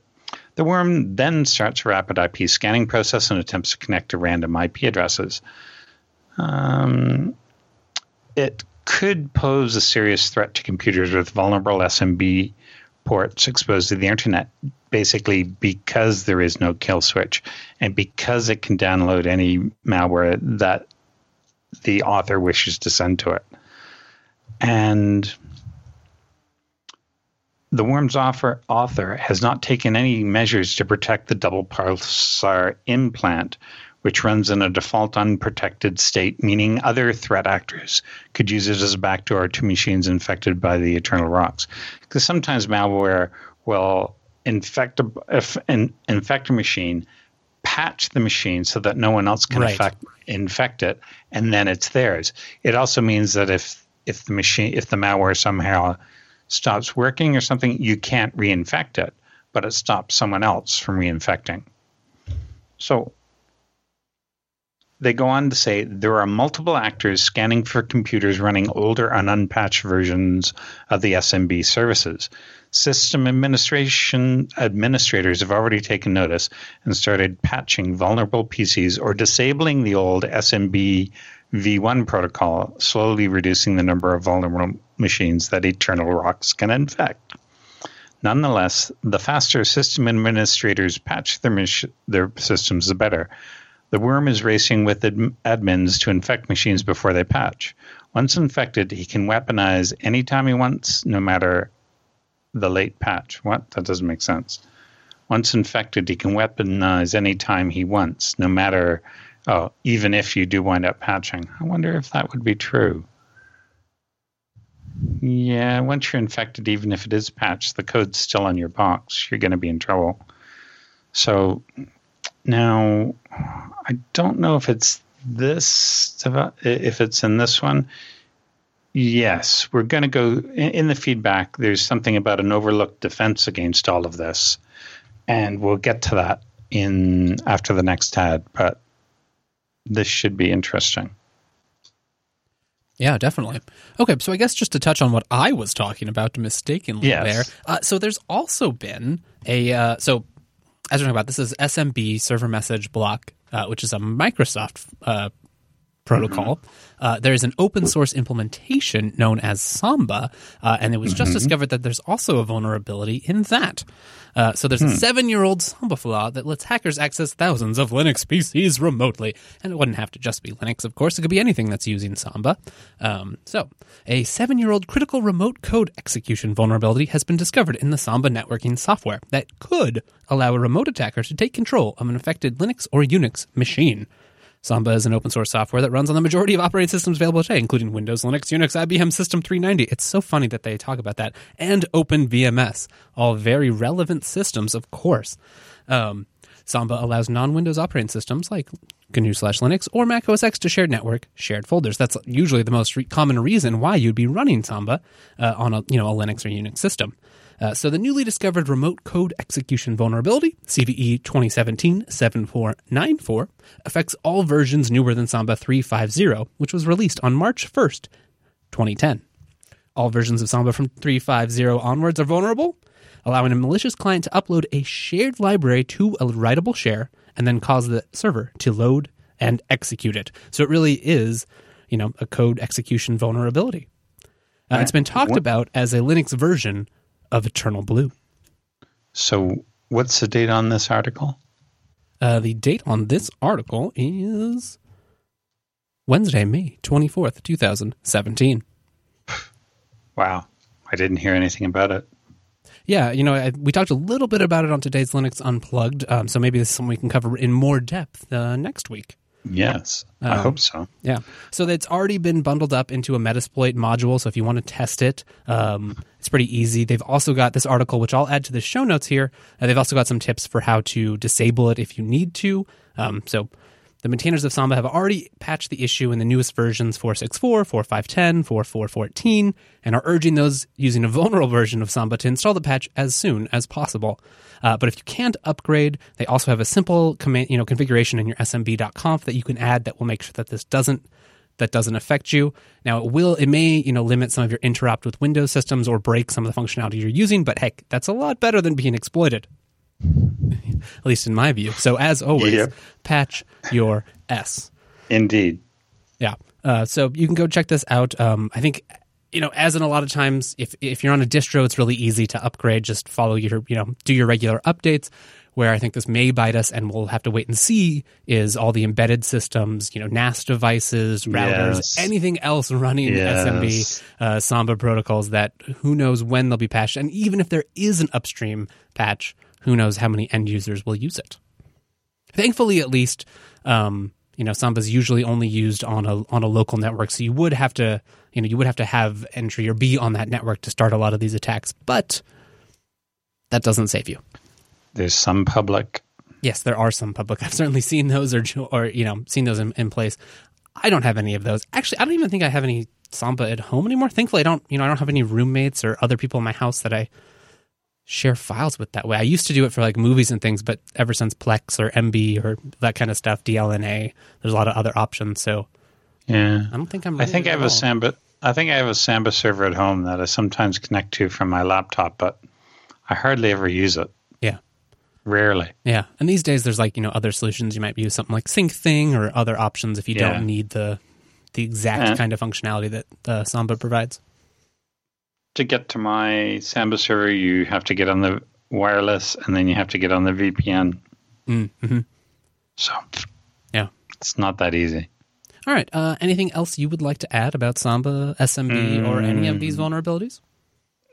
The worm then starts a rapid I P scanning process and attempts to connect to random I P addresses. Um, it could pose a serious threat to computers with vulnerable S M B ports exposed to the internet, basically because there is no kill switch and because it can download any malware that the author wishes to send to it. And the worm's author, author has not taken any measures to protect the Double Pulsar implant, which runs in a default unprotected state, meaning other threat actors could use it as a backdoor to machines infected by the Eternal Rocks. Because sometimes malware will infect a, infect a machine, patch the machine so that no one else can right. infect, infect it, and then it's theirs. It also means that if if the machine if the malware somehow stops working or something, you can't reinfect it, but it stops someone else from reinfecting. So they go on to say there are multiple actors scanning for computers running older and unpatched versions of the S M B services. System administration administrators have already taken notice and started patching vulnerable P Cs or disabling the old S M B V one protocol, slowly reducing the number of vulnerable machines that Eternal Rocks can infect. Nonetheless, the faster system administrators patch their, mach- their systems, the better. The worm is racing with ad- admins to infect machines before they patch. Once infected, he can weaponize anytime he wants, no matter the late patch. What? That doesn't make sense. Once infected, he can weaponize anytime he wants, no matter, oh, even if you do wind up patching. I wonder if that would be true. Yeah, once you're infected, even if it is patched, the code's still on your box. You're going to be in trouble. So now, I don't know if it's this, if it's in this one. Yes, we're going to go, in the feedback, there's something about an overlooked defense against all of this. And we'll get to that in after the next ad, but this should be interesting. Yeah, definitely. Okay, so I guess just to touch on what I was talking about mistakenly yes. there. Uh, so there's also been a uh, – so as we're talking about, this is S M B, Server Message Block, uh, which is a Microsoft uh, protocol. Mm-hmm. Uh, there is an open source implementation known as Samba, uh, and it was just mm-hmm. discovered that there's also a vulnerability in that. Uh, so there's hmm. a seven-year-old Samba flaw that lets hackers access thousands of Linux P Cs remotely. And it wouldn't have to just be Linux, of course. It could be anything that's using Samba. Um, so a seven-year-old critical remote code execution vulnerability has been discovered in the Samba networking software that could allow a remote attacker to take control of an affected Linux or Unix machine. Samba is an open source software that runs on the majority of operating systems available today, including Windows, Linux, Unix, I B M System three ninety. It's so funny that they talk about that. And OpenVMS, all very relevant systems, of course. Um, Samba allows non-Windows operating systems like G N U slash Linux or Mac O S X to shared network, shared folders. That's usually the most re- common reason why you'd be running Samba uh, on a, you know, a Linux or Unix system. Uh, so the newly discovered remote code execution vulnerability, C V E twenty seventeen dash seven four nine four, affects all versions newer than Samba three fifty, which was released on March first, twenty ten. All versions of Samba from three fifty onwards are vulnerable, allowing a malicious client to upload a shared library to a writable share and then cause the server to load and execute it. So it really is, you know, a code execution vulnerability. Uh, it's been talked about as a Linux version of Eternal Blue. So what's the date on this article? Uh, the date on this article is Wednesday, May twenty-fourth, twenty seventeen. Wow. I didn't hear anything about it. Yeah, you know, I, we talked a little bit about it on today's Linux Unplugged, um, so maybe this is something we can cover in more depth uh, next week. Yes, um, I hope so. Yeah. So it's already been bundled up into a Metasploit module, so if you want to test it, um, it's pretty easy. They've also got this article, which I'll add to the show notes here. Uh, they've also got some tips for how to disable it if you need to. Um, so the maintainers of Samba have already patched the issue in the newest versions four sixty-four, forty-five ten, forty-four fourteen, and are urging those using a vulnerable version of Samba to install the patch as soon as possible. Uh, but if you can't upgrade, they also have a simple command, you know, configuration in your S M B dot conf that you can add that will make sure that this doesn't that doesn't affect you. Now it will, it may, you know, limit some of your interrupt with Windows systems or break some of the functionality you're using. But heck, that's a lot better than being exploited, at least in my view. So as always, yep. patch your S. Indeed. Yeah. Uh, so you can go check this out. Um, I think. You know, as in a lot of times, if if you're on a distro, it's really easy to upgrade. Just follow your, you know, do your regular updates. Where I think this may bite us, and we'll have to wait and see, is all the embedded systems, you know, N A S devices, routers, yes. anything else running yes. S M B uh, Samba protocols that who knows when they'll be patched. And even if there is an upstream patch, who knows how many end users will use it. Thankfully, at least, um, you know, Samba is usually only used on a on a local network, so you would have to. You know, you would have to have entry or be on that network to start a lot of these attacks, but that doesn't save you. There's some public. Yes, there are some public. I've certainly seen those or, or you know, seen those in, in place. I don't have any of those. Actually, I don't even think I have any Samba at home anymore. Thankfully, I don't, you know, I don't have any roommates or other people in my house that I share files with that way. I used to do it for like movies and things, but ever since Plex or M B or that kind of stuff, D L N A, there's a lot of other options, so... Yeah, I don't think I'm. I think I have all. a Samba. I think I have a Samba server at home that I sometimes connect to from my laptop, but I hardly ever use it. Yeah, rarely. Yeah, and these days there's like you know other solutions you might use, something like Sync Thing or other options if you yeah. don't need the the exact and kind of functionality that uh, Samba provides. To get to my Samba server, you have to get on the wireless, and then you have to get on the V P N. Mm-hmm. So, yeah, it's not that easy. All right. Uh, anything else you would like to add about Samba, S M B, mm. or any of these vulnerabilities?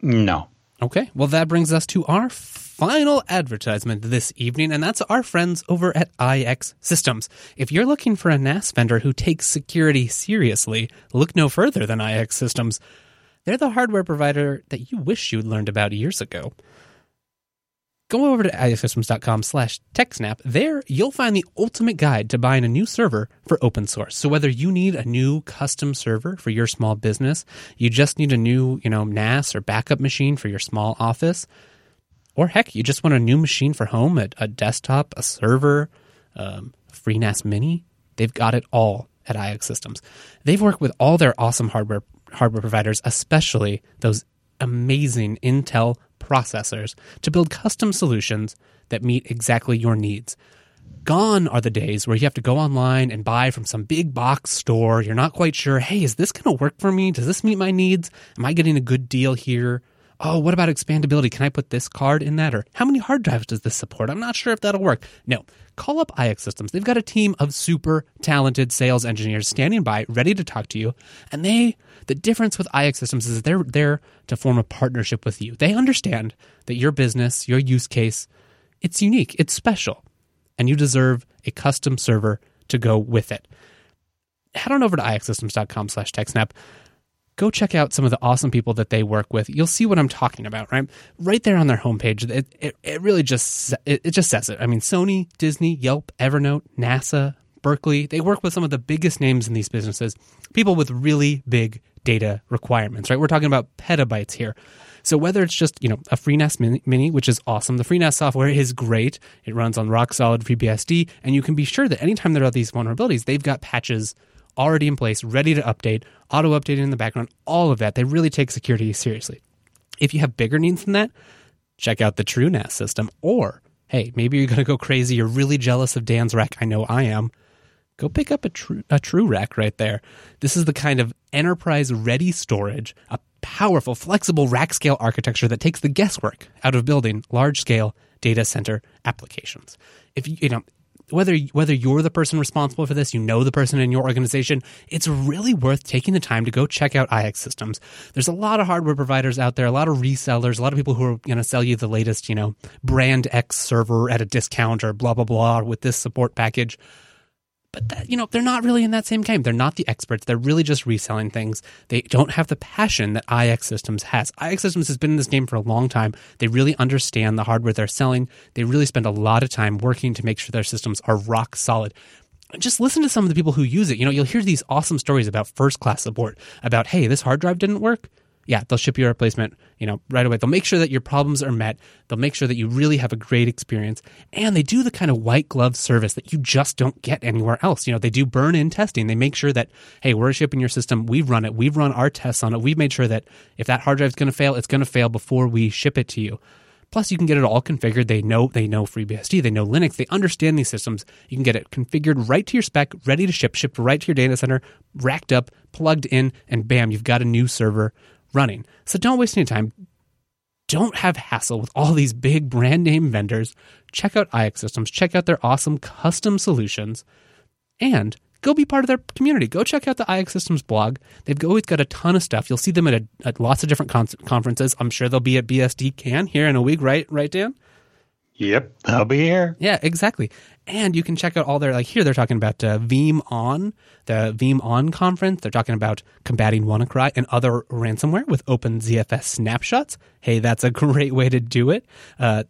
No. Okay. Well, that brings us to our final advertisement this evening, and that's our friends over at I X Systems. If you're looking for a N A S vendor who takes security seriously, look no further than I X Systems. They're the hardware provider that you wish you'd learned about years ago. Go over to ixsystems.com slash TechSnap. There, you'll find the ultimate guide to buying a new server for open source. So whether you need a new custom server for your small business, you just need a new, you know, N A S or backup machine for your small office, or heck, you just want a new machine for home, a, a desktop, a server, um, free N A S Mini, they've got it all at I X Systems. They've worked with all their awesome hardware hardware providers, especially those amazing Intel processors, to build custom solutions that meet exactly your needs. Gone are the days where you have to go online and buy from some big box store. You're not quite sure, hey, is this going to work for me? Does this meet my needs? Am I getting a good deal here? Oh, what about expandability? Can I put this card in that? Or how many hard drives does this support? I'm not sure if that'll work. No, call up I X Systems. They've got a team of super talented sales engineers standing by, ready to talk to you. And they, the difference with I X Systems is they're there to form a partnership with you. They understand that your business, your use case, it's unique, it's special, and you deserve a custom server to go with it. Head on over to ixsystems.com slash TechSnap. Go check out some of the awesome people that they work with. You'll see what I'm talking about, right? Right there on their homepage. It it, it really just it, it just says it. I mean, Sony, Disney, Yelp, Evernote, NASA, Berkeley. They work with some of the biggest names in these businesses, people with really big data requirements, right? We're talking about petabytes here. So whether it's just, you know, a FreeNAS Mini, which is awesome. The FreeNAS software is great. It runs on rock-solid FreeBSD, and you can be sure that anytime there are these vulnerabilities, they've got patches already in place, ready to update, auto-updated in the background, all of that. They really take security seriously. If you have bigger needs than that, check out the true N A S system. Or, hey, maybe you're going to go crazy. You're really jealous of Dan's rack. I know I am. Go pick up a true, a true rack right there. This is the kind of enterprise-ready storage, a powerful, flexible rack-scale architecture that takes the guesswork out of building large-scale data center applications. If you, you know... Whether whether you're the person responsible for this, you know the person in your organization, it's really worth taking the time to go check out I X Systems. There's a lot of hardware providers out there, a lot of resellers, a lot of people who are going to sell you the latest, you know, brand X server at a discount or blah, blah, blah with this support package. But, that, you know, they're not really in that same game. They're not the experts. They're really just reselling things. They don't have the passion that I X Systems has. I X Systems has been in this game for a long time. They really understand the hardware they're selling. They really spend a lot of time working to make sure their systems are rock solid. Just listen to some of the people who use it. You know, you'll hear these awesome stories about first-class support, about, hey, this hard drive didn't work. Yeah, they'll ship you a replacement, you know, right away. They'll make sure that your problems are met. They'll make sure that you really have a great experience. And they do the kind of white glove service that you just don't get anywhere else. You know, they do burn-in testing. They make sure that, hey, we're shipping your system. We've run it. We've run our tests on it. We've made sure that if that hard drive is going to fail, it's going to fail before we ship it to you. Plus, you can get it all configured. They know they know FreeBSD. They know Linux. They understand these systems. You can get it configured right to your spec, ready to ship, shipped right to your data center, racked up, plugged in, and bam, you've got a new server running. So don't waste any time. Don't have hassle with all these big brand name vendors. Check out I X Systems. Check out their awesome custom solutions. And go be part of their community. Go check out the I X Systems blog. They've always got a ton of stuff. You'll see them at, a, at lots of different con- conferences. I'm sure they'll be at B S D Can here in a week, right, right, Dan? Yep, I'll be here. Yeah, exactly. And you can check out all their, like here they're talking about uh, Veeam On, the Veeam On conference. They're talking about combating WannaCry and other ransomware with open Z F S snapshots. Hey, that's a great way to do it. Uh,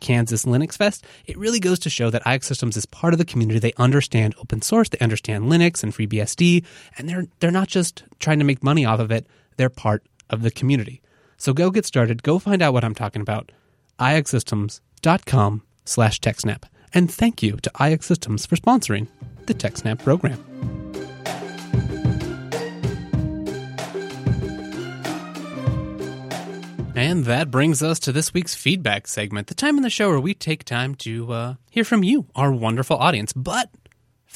Kansas Linux Fest. It really goes to show that I X Systems is part of the community. They understand open source. They understand Linux and FreeBSD. And they're they're not just trying to make money off of it. They're part of the community. So go get started. Go find out what I'm talking about. I X Systems. dot com slash TechSnap. And thank you to I X Systems for sponsoring the TechSnap program. And that brings us to this week's feedback segment, the time in the show where we take time to uh, hear from you, our wonderful audience. But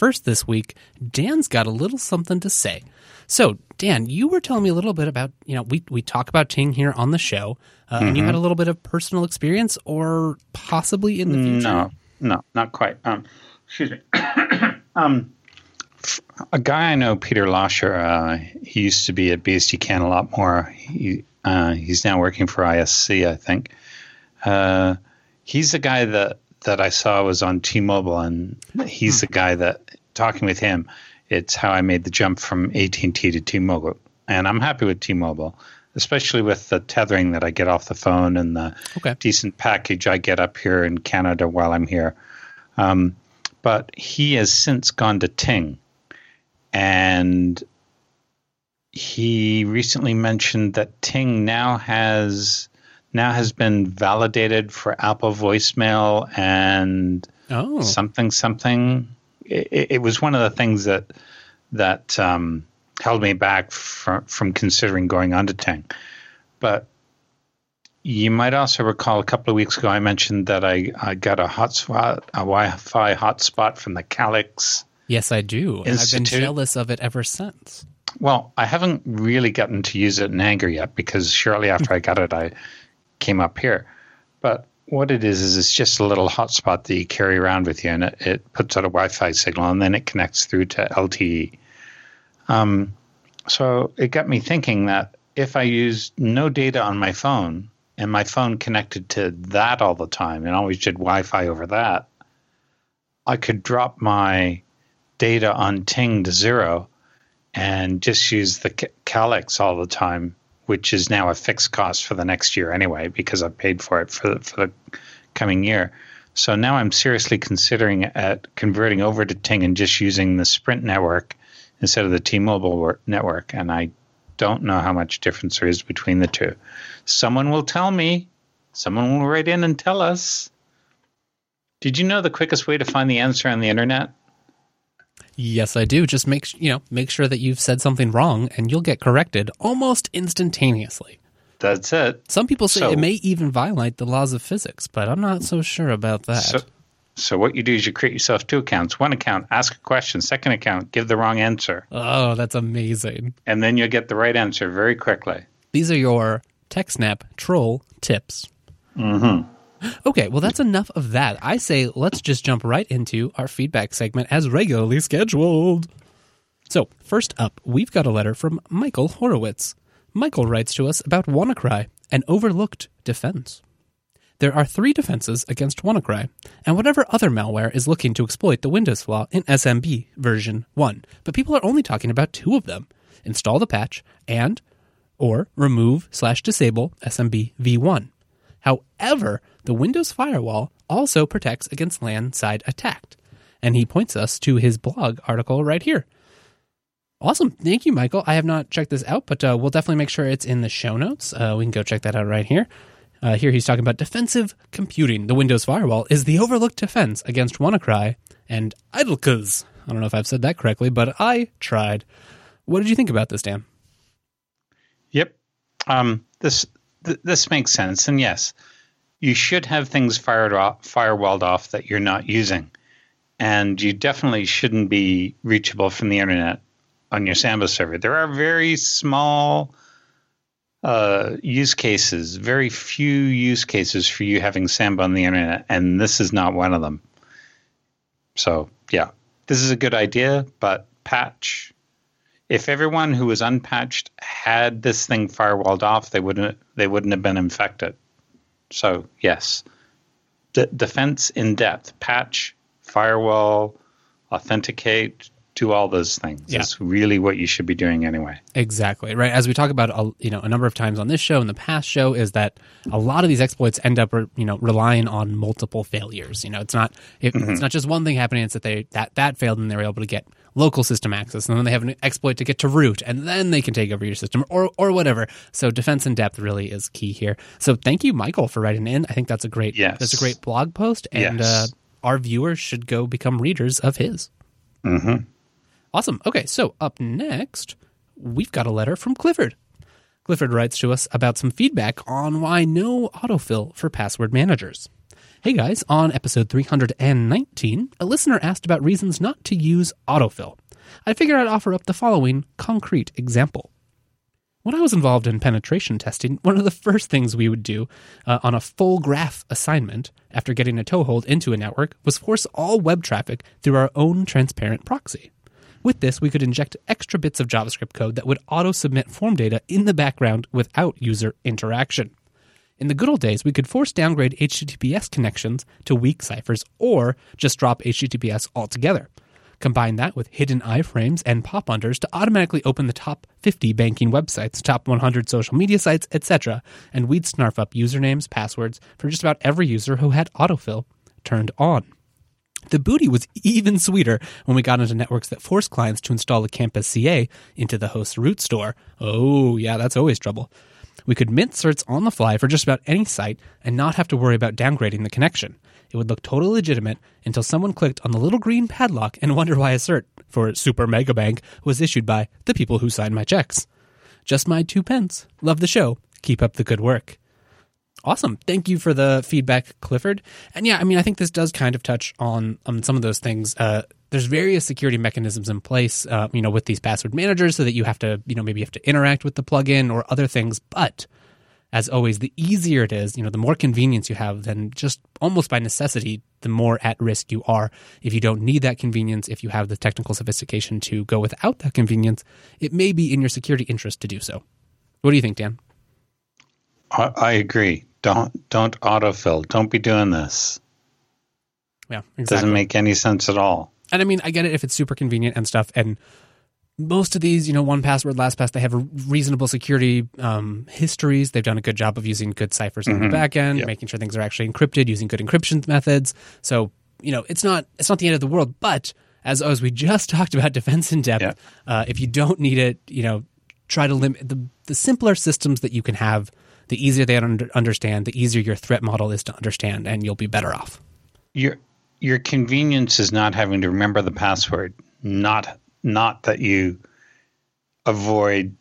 first this week, Dan's got a little something to say. So, Dan, you were telling me a little bit about, you know, we, we talk about Ting here on the show, uh, mm-hmm. and you had a little bit of personal experience or possibly in the future. No, no, not quite. Um, excuse me. um, a guy I know, Peter Lasher, uh, he used to be at B S D Can a lot more. He uh, he's now working for I S C, I think. Uh, he's the guy that, that I saw was on T-Mobile, and he's the guy that, talking with him, it's how I made the jump from A T and T to T-Mobile. And I'm happy with T-Mobile, especially with the tethering that I get off the phone and the okay. decent package I get up here in Canada while I'm here. Um, but he has since gone to Ting. And he recently mentioned that Ting now has now has been validated for Apple voicemail and oh. something, something. It, it was one of the things that that um, held me back from, from considering going on to Ting. But you might also recall a couple of weeks ago I mentioned that I, I got a hotspot, a Wi-Fi hotspot from the Calix. Yes, I do. And I've been jealous of it ever since. Well, I haven't really gotten to use it in anger yet because shortly after I got it, I came up here. But what it is, is it's just a little hotspot that you carry around with you, and it, it puts out a Wi-Fi signal, and then it connects through to L T E. Um, so it got me thinking that if I used no data on my phone, and my phone connected to that all the time and always did Wi-Fi over that, I could drop my data on Ting to zero and just use the Calix all the time, which is now a fixed cost for the next year anyway, because I paid for it for the, for the coming year. So now I'm seriously considering at converting over to Ting and just using the Sprint network instead of the T-Mobile network. And I don't know how much difference there is between the two. Someone will tell me, someone will write in and tell us. Did you know the quickest way to find the answer on the internet? Yes, I do. Just make you know, make sure that you've said something wrong, and you'll get corrected almost instantaneously. That's it. Some people say so, it may even violate the laws of physics, but I'm not so sure about that. So, so what you do is you create yourself two accounts. One account, ask a question. Second account, give the wrong answer. Oh, that's amazing. And then you'll get the right answer very quickly. These are your TechSnap troll tips. Mm-hmm. Okay, well, that's enough of that. I say let's just jump right into our feedback segment as regularly scheduled. So, first up, we've got a letter from Michael Horowitz. Michael writes to us about WannaCry, an overlooked defense. There are three defenses against WannaCry, and whatever other malware is looking to exploit the Windows flaw in S M B version one, but people are only talking about two of them. Install the patch and or remove slash disable S M B v one. However, the Windows firewall also protects against LAN side attack. And he points us to his blog article right here. Awesome. Thank you, Michael. I have not checked this out, but uh, we'll definitely make sure it's in the show notes. Uh, we can go check that out right here. Uh, here he's talking about defensive computing. The Windows firewall is the overlooked defense against WannaCry and Idlecuz. I don't know if I've said that correctly, but I tried. What did you think about this, Dan? Yep. Um, this... This makes sense, and yes, you should have things fired off, firewalled off that you're not using, and you definitely shouldn't be reachable from the internet on your Samba server. There are very small uh, use cases, very few use cases for you having Samba on the internet, and this is not one of them. So, yeah, this is a good idea, but patch. If everyone who was unpatched had this thing firewalled off, they wouldn't they wouldn't have been infected. So, yes, D- defense in depth, patch, firewall, authenticate, do all those things. Yeah. It's really what you should be doing anyway. Exactly, right? As we talk about a, you know, a number of times on this show and the past show is that a lot of these exploits end up you know relying on multiple failures. You know, it's not it, mm-hmm. it's not just one thing happening, it's that they that, that failed and they were able to get local system access, and then they have an exploit to get to root, and then they can take over your system or or whatever. So defense in depth really is key here. So thank you, Michael, for writing in. I think that's a great yes. that's a great blog post, and yes. uh, our viewers should go become readers of his. Mm-hmm. Awesome. Okay, so up next, we've got a letter from Clifford. Clifford writes to us about some feedback on why no autofill for password managers. Hey guys, on episode three hundred nineteen, a listener asked about reasons not to use autofill. I figured I'd offer up the following concrete example. When I was involved in penetration testing, one of the first things we would do uh, on a full graph assignment after getting a toehold into a network was force all web traffic through our own transparent proxy. With this, we could inject extra bits of JavaScript code that would auto-submit form data in the background without user interaction. In the good old days, we could force downgrade H T T P S connections to weak ciphers or just drop H T T P S altogether. Combine that with hidden iframes and pop-unders to automatically open the top fifty banking websites, top one hundred social media sites, et cetera, and we'd snarf up usernames, passwords for just about every user who had autofill turned on. The booty was even sweeter when we got into networks that forced clients to install a campus C A into the host's root store. Oh, yeah, that's always trouble. We could mint certs on the fly for just about any site and not have to worry about downgrading the connection. It would look totally legitimate until someone clicked on the little green padlock and wondered why a cert for Super Mega Bank was issued by the people who signed my checks. Just my two pence. Love the show. Keep up the good work. Awesome. Thank you for the feedback, Clifford. And yeah, I mean, I think this does kind of touch on, on some of those things. Uh, there's various security mechanisms in place, uh, you know, with these password managers so that you have to, you know, maybe you have to interact with the plugin or other things. But as always, the easier it is, you know, the more convenience you have, then just almost by necessity, the more at risk you are. If you don't need that convenience, if you have the technical sophistication to go without that convenience, it may be in your security interest to do so. What do you think, Dan? I, I agree. Don't don't autofill. Don't be doing this. Yeah, exactly. It doesn't make any sense at all. And I mean, I get it if it's super convenient and stuff. And most of these, you know, one password, LastPass, they have reasonable security um, histories. They've done a good job of using good ciphers mm-hmm. on the back end, yep. making sure things are actually encrypted, using good encryption methods. So, you know, it's not it's not the end of the world. But as as we just talked about defense in depth, yep. uh, if you don't need it, you know, try to limit the the simpler systems that you can have. The easier they understand, the easier your threat model is to understand, and you'll be better off. Your your convenience is not having to remember the password, not not that you avoid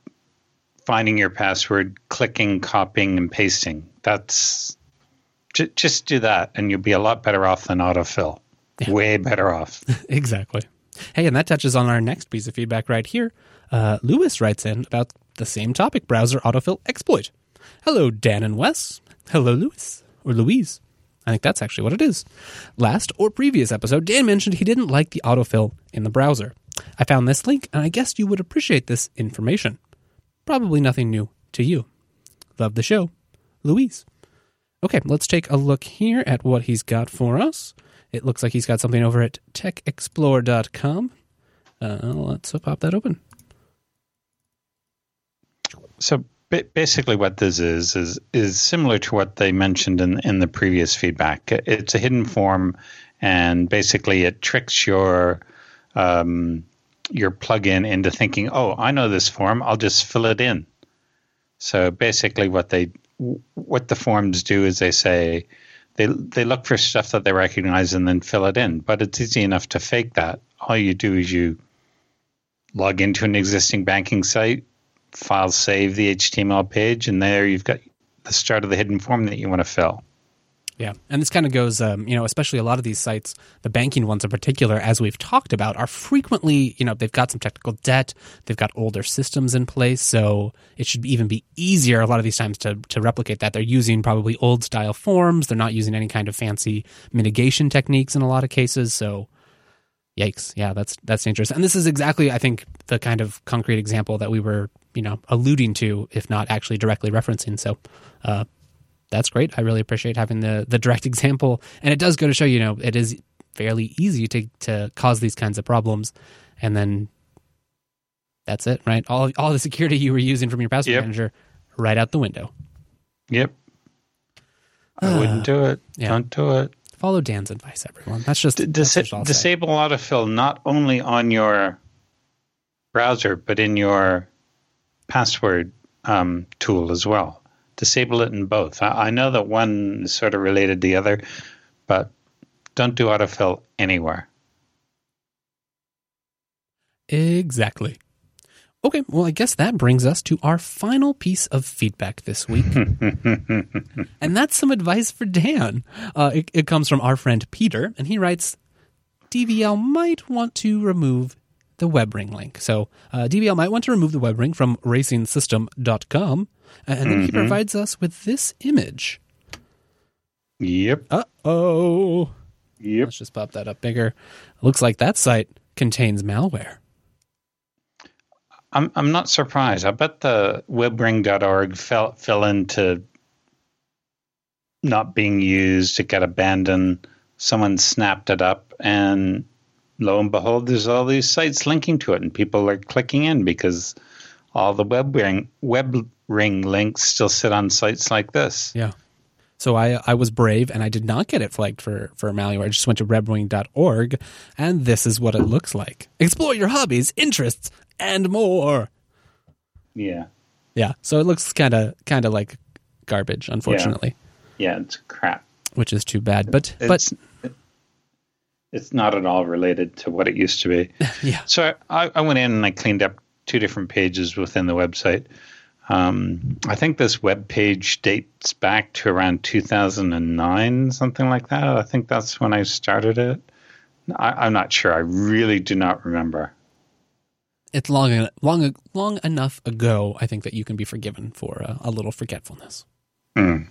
finding your password, clicking, copying, and pasting. That's j- just do that, and you'll be a lot better off than autofill. Yeah. Way better off. Exactly. Hey, and that touches on our next piece of feedback right here. Uh, Louis writes in about the same topic, browser autofill exploit. Hello, Dan and Wes. Hello, Louis. Or Louise. I think that's actually what it is. Last or previous episode, Dan mentioned he didn't like the autofill in the browser. I found this link, and I guessed you would appreciate this information. Probably nothing new to you. Love the show. Louise. Okay, let's take a look here at what he's got for us. It looks like he's got something over at tech explorer dot com. Uh, let's pop that open. So... Basically, what this is is is similar to what they mentioned in in the previous feedback. It's a hidden form, and basically, it tricks your um, your plugin into thinking, "Oh, I know this form. I'll just fill it in." So basically, what they what the forms do is they say they they look for stuff that they recognize and then fill it in. But it's easy enough to fake that. All you do is you log into an existing banking site. File save the H T M L page, and there you've got the start of the hidden form that you want to fill. Yeah, and this kind of goes, um, you know, especially a lot of these sites, the banking ones in particular, as we've talked about, are frequently, you know, they've got some technical debt, they've got older systems in place, so it should even be easier a lot of these times to to replicate that. They're using probably old-style forms, they're not using any kind of fancy mitigation techniques in a lot of cases, so... Yikes. Yeah, that's that's dangerous. And this is exactly, I think, the kind of concrete example that we were, you know, alluding to, if not actually directly referencing. So uh, that's great. I really appreciate having the the direct example. And it does go to show, you know, it is fairly easy to, to cause these kinds of problems. And then that's it, right? All all the security you were using from your password yep. manager right out the window. Yep. I uh, wouldn't do it. Yeah. Don't do it. Follow Dan's advice, everyone. That's just... Dis- that's just disable autofill not only on your browser, but in your password um, tool as well. Disable it in both. I-, I know that one is sort of related to the other, but don't do autofill anywhere. Exactly. Okay, well, I guess that brings us to our final piece of feedback this week. And that's some advice for Dan. Uh, it, it comes from our friend Peter, and he writes, D V L might want to remove the web ring link. So uh, D V L might want to remove the web ring from racing system dot com. And then mm-hmm. he provides us with this image. Yep. Uh-oh. Yep. Let's just pop that up bigger. Looks like that site contains malware. I'm I'm not surprised. I bet the webring dot org fell fell into not being used. It got abandoned. Someone snapped it up, and lo and behold, there's all these sites linking to it, and people are clicking in because all the webring web ring links still sit on sites like this. Yeah. So I I was brave, and I did not get it flagged for, for malware. I just went to webring dot org, and this is what it looks like. Explore your hobbies, interests, and more. Yeah. Yeah. So it looks kind of kind of like garbage, unfortunately. Yeah. Yeah, it's crap. Which is too bad. But it's, but it's not at all related to what it used to be. Yeah. So I, I went in and I cleaned up two different pages within the website. Um, I think this web page dates back to around two thousand nine, something like that. I think that's when I started it. I, I'm not sure. I really do not remember. It's long, long, long enough ago, I think, that you can be forgiven for a, a little forgetfulness. Mm.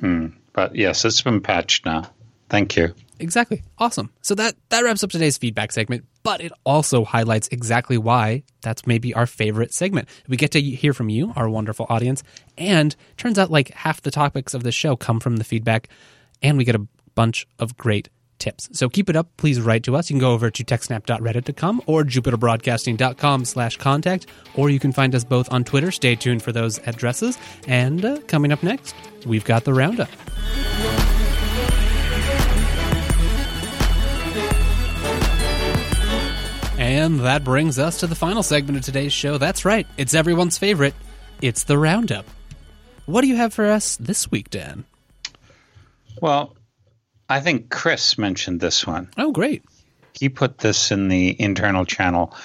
Mm. But yes, it's been patched now. Thank you. Exactly. Awesome. So that, that wraps up today's feedback segment, but it also highlights exactly why that's maybe our favorite segment. We get to hear from you, our wonderful audience, and turns out like half the topics of the show come from the feedback, and we get a bunch of great tips. So keep it up. Please write to us. You can go over to tech snap dot reddit dot com or jupiter broadcasting dot com slash contact, or you can find us both on Twitter. Stay tuned for those addresses. And uh, coming up next, we've got the Roundup. And that brings us to the final segment of today's show. That's right. It's everyone's favorite. It's the Roundup. What do you have for us this week, Dan? Well, I think Chris mentioned this one. Oh, great. He put this in the internal channel,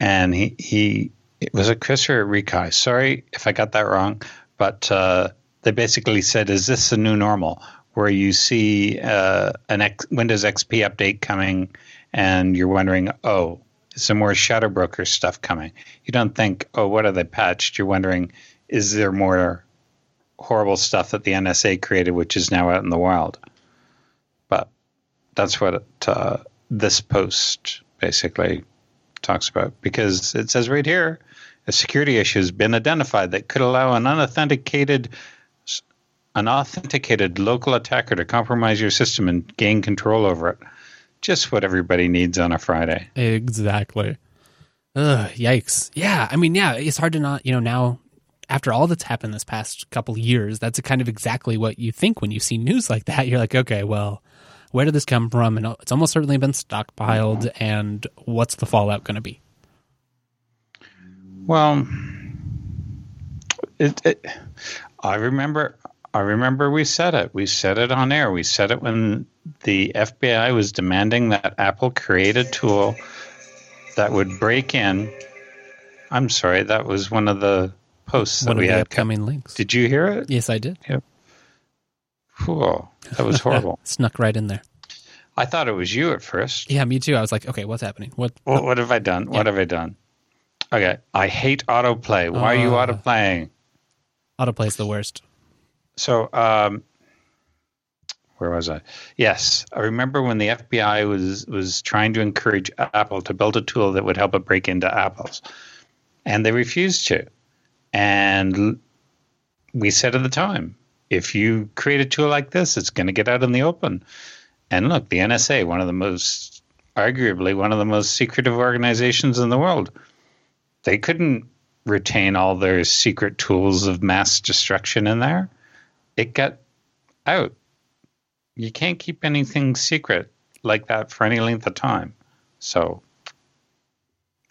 and he, he it was a Chris or a Rikai. Sorry if I got that wrong, but uh, they basically said, is this the new normal where you see uh, an X, Windows X P update coming and you're wondering, oh, some more shadow broker stuff coming. You don't think, oh, what are they patched? You're wondering, is there more horrible stuff that the N S A created, which is now out in the wild? But that's what it, uh, this post basically talks about, because it says right here, a security issue has been identified that could allow an unauthenticated an authenticated local attacker to compromise your system and gain control over it. Just what everybody needs on a Friday. Exactly. Ugh, yikes. Yeah, I mean, yeah, it's hard to not, you know, now, after all that's happened this past couple years, that's kind of exactly what you think when you see news like that. You're like, okay, well, where did this come from? And it's almost certainly been stockpiled, and what's the fallout going to be? Well, it, it, I remember I remember we said it. We said it on air. We said it when the F B I was demanding that Apple create a tool that would break in. I'm sorry, that was one of the posts that one we of the had upcoming co- links. Did you hear it? Yes, I did. Yep. Cool. That was horrible. Snuck right in there. I thought it was you at first. Yeah, me too. I was like, okay, what's happening? What What, what have I done? Yeah. What have I done? Okay. I hate autoplay. Why uh, are you autoplaying? Autoplay is the worst. So, um, where was I? Yes. I remember when the F B I was, was trying to encourage Apple to build a tool that would help it break into Apple's. And they refused to. And we said at the time, if you create a tool like this, it's going to get out in the open. And look, the N S A, one of the most, arguably one of the most secretive organizations in the world, they couldn't retain all their secret tools of mass destruction in there. It got out. You can't keep anything secret like that for any length of time. So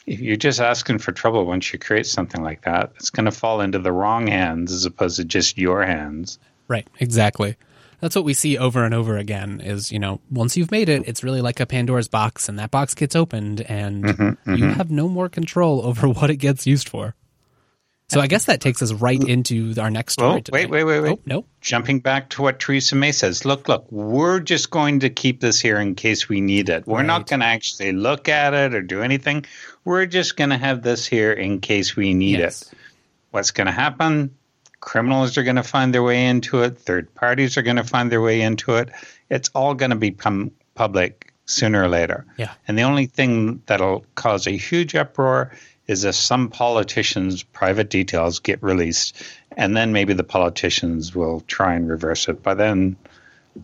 if you're just asking for trouble once you create something like that, it's going to fall into the wrong hands as opposed to just your hands. Right, exactly. that's what we see over and over again is, you know, once you've made it, it's really like a Pandora's box, and that box gets opened, and mm-hmm, mm-hmm. you have no more control over what it gets used for. So I guess that takes us right into our next story. Oh, wait, today. wait, wait, wait. Oh, no. Jumping back to what Theresa May says. Look, look, we're just going to keep this here in case we need it. We're right. not going to actually look at it or do anything. We're just going to have this here in case we need yes. it. What's going to happen? Criminals are going to find their way into it. Third parties are going to find their way into it. It's all going to become public sooner or later. Yeah. And the only thing that'll cause a huge uproar is if some politicians' private details get released, and then maybe the politicians will try and reverse it. By then,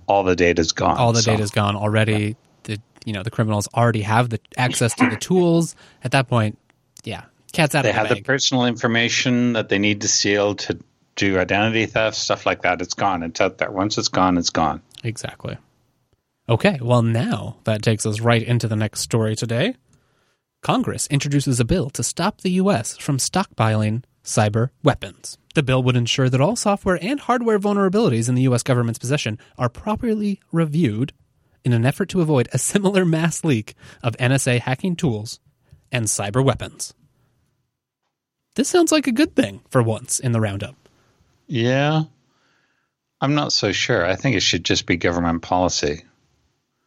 all the data's gone. All the so. data's gone already. Yeah. The you know the criminals already have the access to the tools. At that point, yeah, cat's out they of the bag. They have the personal information that they need to steal to do identity theft, stuff like that. It's gone. It's out there. Once it's gone, it's gone. Exactly. Okay, well now that takes us right into the next story today. Congress introduces a bill to stop the U S from stockpiling cyber weapons. The bill would ensure that all software and hardware vulnerabilities in the U S government's possession are properly reviewed in an effort to avoid a similar mass leak of N S A hacking tools and cyber weapons. This sounds like a good thing for once in the roundup. Yeah, I'm not so sure. I think it should just be government policy.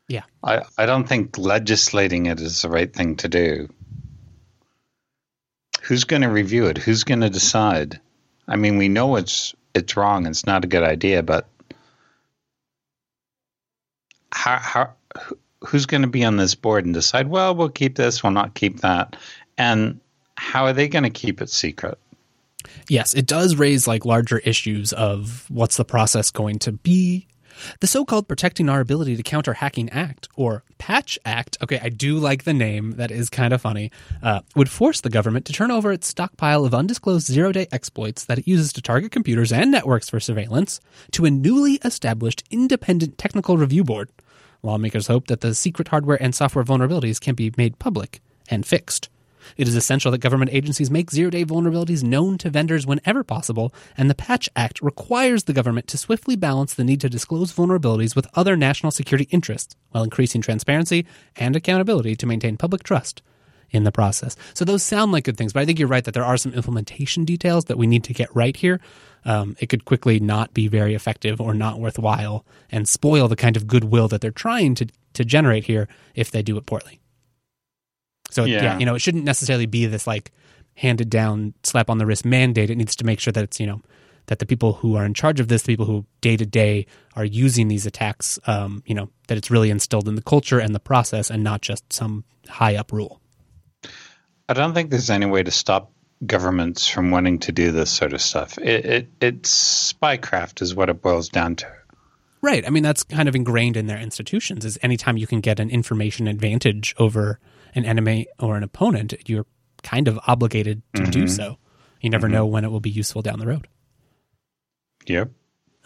Yeah, I, I don't think legislating it is the right thing to do. Who's going to review it? Who's going to decide? I mean, we know it's it's wrong. It's not a good idea, but how, how who's going to be on this board and decide, well, we'll keep this, we'll not keep that? And how are they going to keep it secret? Yes, it does raise like larger issues of what's the process going to be. The so-called Protecting Our Ability to Counter Hacking Act, or Patch Act, okay, I do like the name, that is kind of funny, uh, would force the government to turn over its stockpile of undisclosed zero-day exploits that it uses to target computers and networks for surveillance to a newly established independent technical review board. Lawmakers hope that the secret hardware and software vulnerabilities can be made public and fixed. It is essential that government agencies make zero-day vulnerabilities known to vendors whenever possible, and the Patch Act requires the government to swiftly balance the need to disclose vulnerabilities with other national security interests while increasing transparency and accountability to maintain public trust in the process. So those sound like good things, but I think you're right that there are some implementation details that we need to get right here. Um, it could quickly not be very effective or not worthwhile and spoil the kind of goodwill that they're trying to, to generate here if they do it poorly. So, yeah. yeah, you know, it shouldn't necessarily be this, like, handed down, slap on the wrist mandate. It needs to make sure that it's, you know, that the people who are in charge of this, the people who day to day are using these attacks, um, you know, that it's really instilled in the culture and the process and not just some high up rule. I don't think there's any way to stop governments from wanting to do this sort of stuff. It, it, it's spycraft is what it boils down to. Right. I mean, that's kind of ingrained in their institutions is anytime you can get an information advantage over an enemy or an opponent, you're kind of obligated to mm-hmm. do so. You never mm-hmm. know when it will be useful down the road. Yep.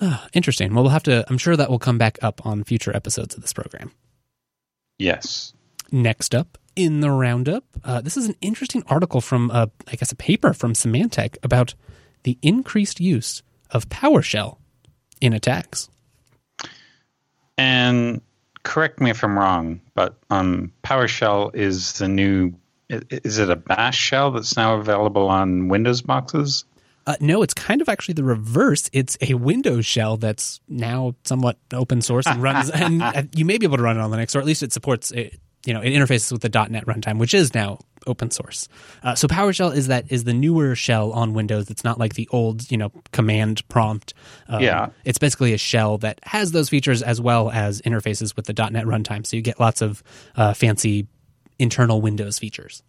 Ah, interesting. Well, we'll have to, I'm sure that will come back up on future episodes of this program. Yes. Next up in the roundup, uh, this is an interesting article from, uh, I guess, a paper from Symantec about the increased use of PowerShell in attacks. And correct me if I'm wrong, but um, PowerShell is the new – is it a bash shell that's now available on Windows boxes? Uh, no, it's kind of actually the reverse. It's a Windows shell that's now somewhat open source and runs – and you may be able to run it on Linux, or at least it supports it, you know, it interfaces with the dot net runtime, which is now open source. Uh, so PowerShell is that is the newer shell on Windows. It's not like the old, you know, command prompt. Um, yeah. It's basically a shell that has those features as well as interfaces with the dot net runtime. So you get lots of uh, fancy internal Windows features.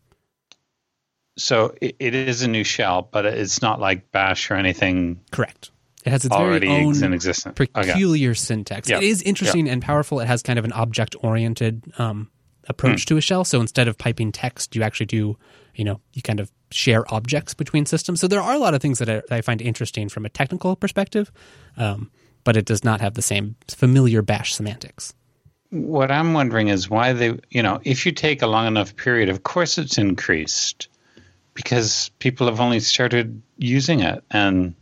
So it, it is a new shell, but it's not like bash or anything. Correct. It has its already very own in peculiar okay. syntax. Yep. It is interesting yep. and powerful. It has kind of an object-oriented um approach mm. to a shell. So instead of piping text, you actually do, you know, you kind of share objects between systems. So there are a lot of things that I, that I find interesting from a technical perspective, um, but it does not have the same familiar bash semantics. What I'm wondering is why they, you know, if you take a long enough period, of course it's increased because people have only started using it and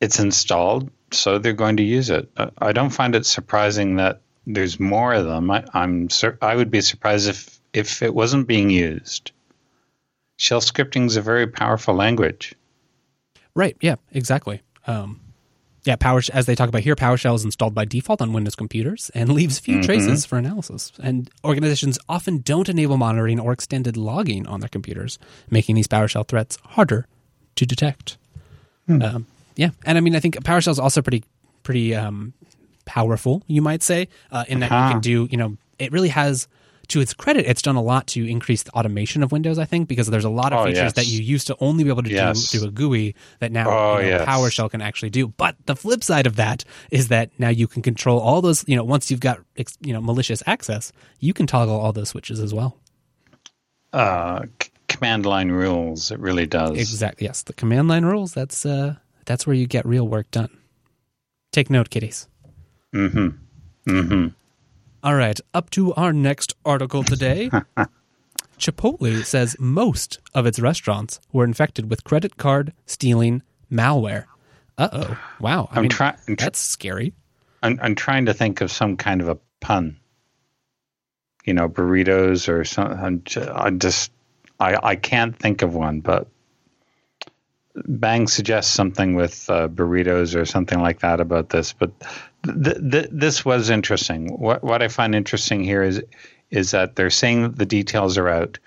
it's installed. so they're going to use it. I don't find it surprising that there's more of them. I, I'm sur- I would be surprised if, if it wasn't being used. Shell scripting is a very powerful language. Right. Yeah, exactly. Um, yeah, Power, as they talk about here, PowerShell is installed by default on Windows computers and leaves few mm-hmm. traces for analysis. And organizations often don't enable monitoring or extended logging on their computers, making these PowerShell threats harder to detect. Hmm. Um, yeah, and I mean, I think PowerShell is also pretty pretty um, powerful, you might say, uh, in that uh-huh. you can do, you know, it really has... To its credit, it's done a lot to increase the automation of Windows, I think, because there's a lot of oh, features yes. that you used to only be able to yes. do through a G U I that now oh, you know, yes. PowerShell can actually do. But the flip side of that is that now you can control all those, you know, once you've got, you know, malicious access, you can toggle all those switches as well. Uh, c- command line rules, it really does. Exactly, yes. The command line rules, that's, uh, that's where you get real work done. Take note, kiddies. Mm-hmm. Mm-hmm. All right, up to our next article today. Chipotle says most of its restaurants were infected with credit card stealing malware. Uh-oh. Wow. I I'm mean, try- I'm tr- that's scary. I'm, I'm trying to think of some kind of a pun. You know, burritos or something. I just, I, I can't think of one, but Bang suggests something with uh, burritos or something like that about this, but... Th- th- this was interesting. What what I find interesting here is is that they're saying that the details are out.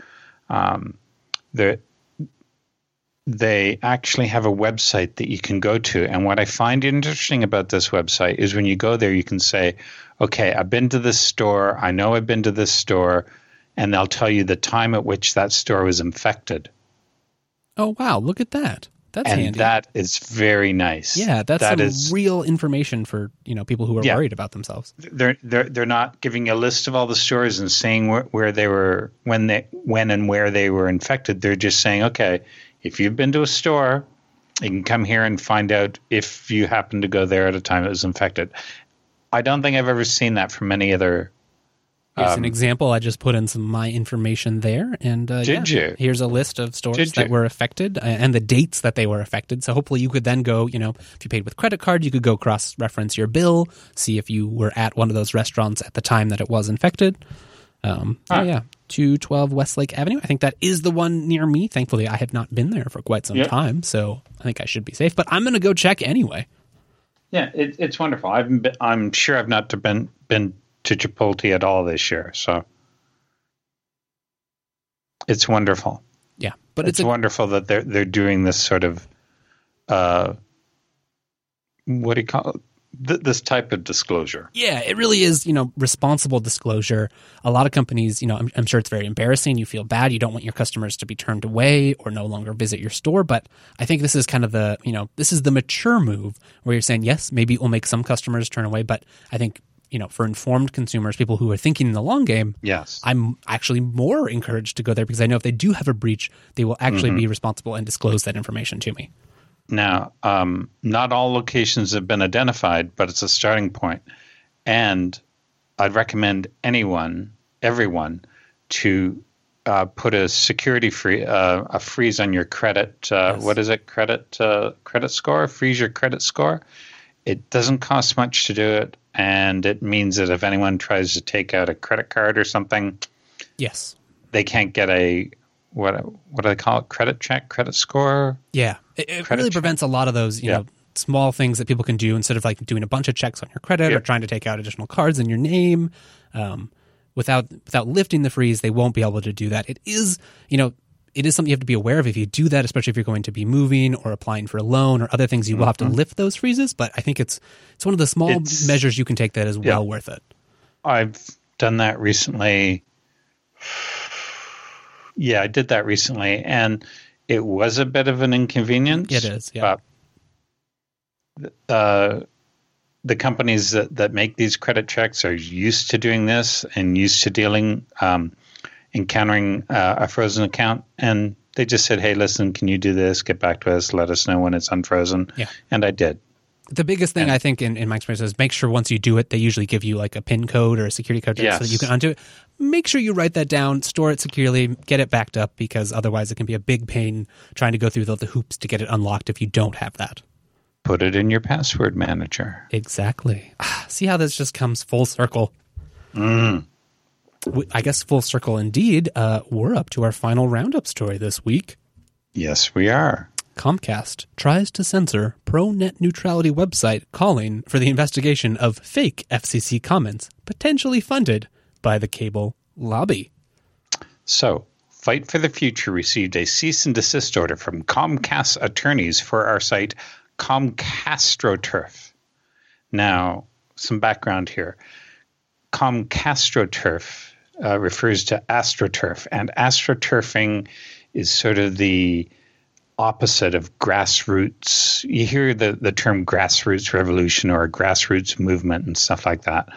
Um, they actually have a website that you can go to. And what I find interesting about this website is when you go there, you can say, okay, I've been to this store. I know I've been to this store. And they'll tell you the time at which that store was infected. Oh, wow. Look at that. That's and handy. That is very nice. Yeah, that's that some is, real information for, you know, people who are yeah, worried about themselves. They're they're they're not giving you a list of all the stores and saying where, where they were when they when and where they were infected. They're just saying, okay, if you've been to a store, you can come here and find out if you happen to go there at a time it was infected. I don't think I've ever seen that from any other. Here's um, an example. I just put in some of my information there, and uh, did yeah, you? Here's a list of stores did that you? Were affected and the dates that they were affected. So hopefully you could then go, you know, if you paid with credit card, you could go cross-reference your bill, see if you were at one of those restaurants at the time that it was infected. Um, ah. Yeah, two twelve Westlake Avenue. I think that is the one near me. Thankfully, I have not been there for quite some yep. time, so I think I should be safe. But I'm going to go check anyway. Yeah, it, it's wonderful. I've been, I'm sure I've not been been. to Chipotle at all this year, so it's wonderful. Yeah, but it's, it's a, wonderful that they're they're doing this sort of uh, what do you call it? Th- this type of disclosure. Yeah, it really is, you know, responsible disclosure. A lot of companies, you know, I'm, I'm sure it's very embarrassing. You feel bad. You don't want your customers to be turned away or no longer visit your store. But I think this is kind of the, you know, this is the mature move where you're saying, yes, maybe we'll make some customers turn away, but I think. You know, for informed consumers, people who are thinking in the long game, yes. I'm actually more encouraged to go there because I know if they do have a breach, they will actually mm-hmm. be responsible and disclose that information to me. Now, um, not all locations have been identified, but it's a starting point. And I'd recommend anyone, everyone, to uh, put a security free, uh, a freeze on your credit. Uh, yes. What is it? Credit uh, credit score? Freeze your credit score. It doesn't cost much to do it, and it means that if anyone tries to take out a credit card or something, yes, they can't get a what what do they call it? Credit check, credit score. Yeah, it, it really check. prevents a lot of those you yeah. know small things that people can do instead of like doing a bunch of checks on your credit yep. or trying to take out additional cards in your name. Um, without without lifting the freeze, they won't be able to do that. It is you know. It is something you have to be aware of if you do that, especially if you're going to be moving or applying for a loan or other things. You mm-hmm. will have to lift those freezes, but I think it's it's one of the small it's, measures you can take that is yeah. well worth it. I've done that recently. Yeah, I did that recently, and it was a bit of an inconvenience. It is, yeah. But, uh, the companies that, that make these credit checks are used to doing this and used to dealing um encountering uh, a frozen account, and they just said, hey, listen, can you do this? Get back to us. Let us know when it's unfrozen. Yeah. And I did. The biggest thing and, I think in, in my experience is make sure once you do it, they usually give you like a PIN code or a security code yes. so that you can undo it. Make sure you write that down, store it securely, get it backed up, because otherwise it can be a big pain trying to go through the, the hoops to get it unlocked if you don't have that. Put it in your password manager. Exactly. See how this just comes full circle. Mm. I guess full circle indeed. Uh, we're up to our final roundup story this week. Yes, we are. Comcast tries to censor pro-net neutrality website calling for the investigation of fake F C C comments potentially funded by the cable lobby. So, Fight for the Future received a cease and desist order from Comcast attorneys for our site Comcastroturf. Now, some background here. Comcastroturf uh, refers to astroturf, and astroturfing is sort of the opposite of grassroots. You hear the, the term grassroots revolution or grassroots movement and stuff like that.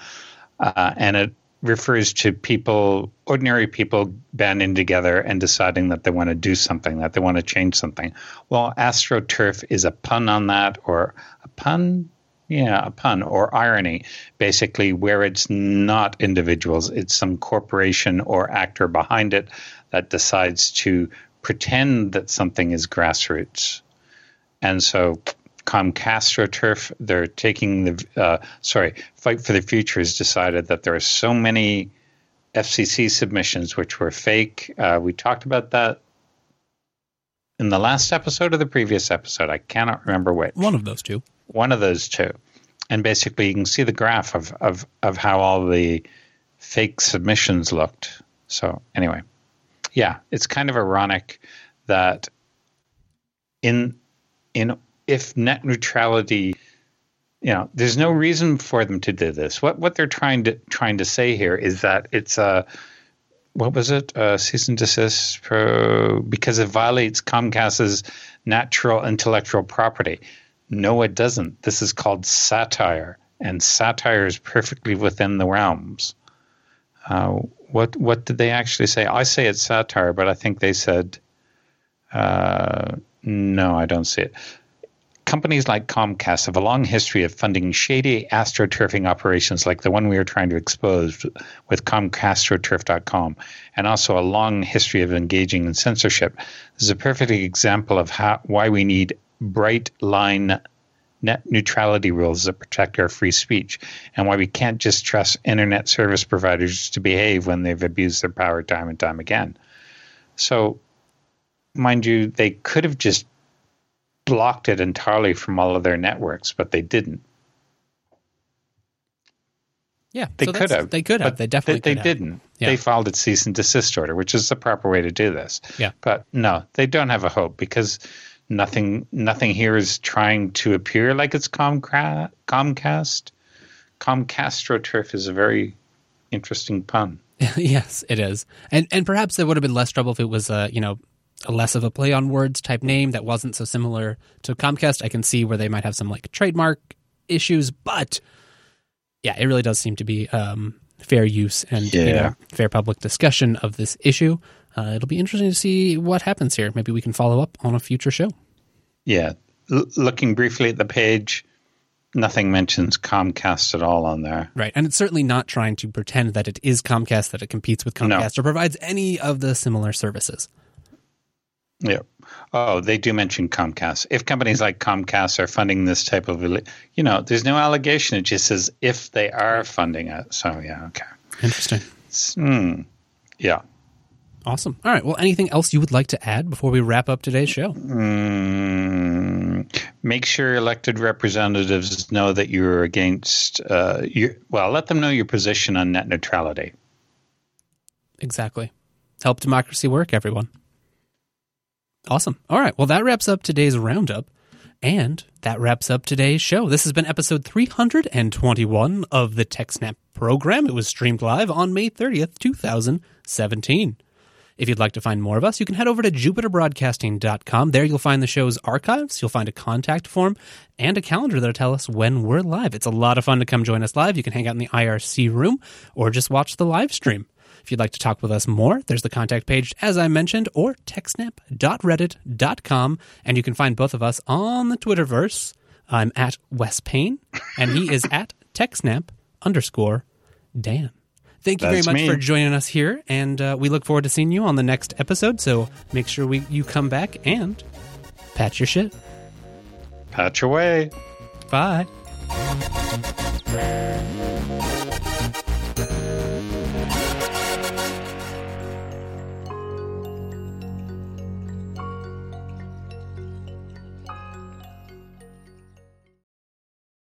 Uh, and it refers to people, ordinary people banding together and deciding that they want to do something, that they want to change something. Well, astroturf is a pun on that, or a pun? Yeah, a pun or irony, basically where it's not individuals. It's some corporation or actor behind it that decides to pretend that something is grassroots. And so Comcastroturf, they're taking the, uh, sorry, Fight for the Future has decided that there are so many F C C submissions which were fake. Uh, we talked about that in the last episode or the previous episode. I cannot remember which. One of those two. One of those two. And basically you can see the graph of, of, of how all the fake submissions looked. So anyway. Yeah, it's kind of ironic that in in if net neutrality, you know, there's no reason for them to do this. What what they're trying to trying to say here is that it's a what was it a cease and desist pro because it violates Comcast's natural intellectual property. No, it doesn't. This is called satire, and satire is perfectly within the realms. Uh, What what did they actually say? I say it's satire, but I think they said, uh, no, I don't see it. Companies like Comcast have a long history of funding shady astroturfing operations like the one we are trying to expose with Comcastroturf dot com, and also a long history of engaging in censorship. This is a perfect example of how, why we need bright line net neutrality rules that protect our free speech, and why we can't just trust internet service providers to behave when they've abused their power time and time again. So, mind you, they could have just blocked it entirely from all of their networks, but they didn't. Yeah, they so could have. They could have. They definitely they, could they have. didn't. Yeah. They filed a cease and desist order, which is the proper way to do this. Yeah. But no, they don't have a hope because Nothing nothing here is trying to appear like it's Comcra- Comcast. Comcastroturf is a very interesting pun. Yes, it is. And and perhaps there would have been less trouble if it was a, you know, a less of a play on words type name that wasn't so similar to Comcast. I can see where they might have some like trademark issues, but yeah, it really does seem to be um, fair use and yeah. you know, fair public discussion of this issue. Uh, it'll be interesting to see what happens here. Maybe we can follow up on a future show. Yeah. L- looking briefly at the page, nothing mentions Comcast at all on there. Right. And it's certainly not trying to pretend that it is Comcast, that it competes with Comcast no. or provides any of the similar services. Yeah. Oh, they do mention Comcast. If companies like Comcast are funding this type of, you know, there's no allegation. It just says if they are funding it. So, yeah. Okay. Interesting. Mm, yeah. Awesome. All right. Well, anything else you would like to add before we wrap up today's show? Mm, make sure elected representatives know that you're against uh, your, well, let them know your position on net neutrality. Exactly. Help democracy work, everyone. Awesome. All right. Well, that wraps up today's roundup, and that wraps up today's show. This has been episode three hundred twenty-one of the TechSnap program. It was streamed live on May thirtieth, twenty seventeen. If you'd like to find more of us, you can head over to jupiter broadcasting dot com. There you'll find the show's archives, you'll find a contact form, and a calendar that'll tell us when we're live. It's a lot of fun to come join us live. You can hang out in the I R C room or just watch the live stream. If you'd like to talk with us more, there's the contact page, as I mentioned, or techsnap dot reddit dot com, and you can find both of us on the Twitterverse. I'm at Wes Payne, and he is at techsnap underscore Dan. Thank you That's very much me. for joining us here, and uh, we look forward to seeing you on the next episode, so make sure we you come back and patch your shit. Hatch away. Bye.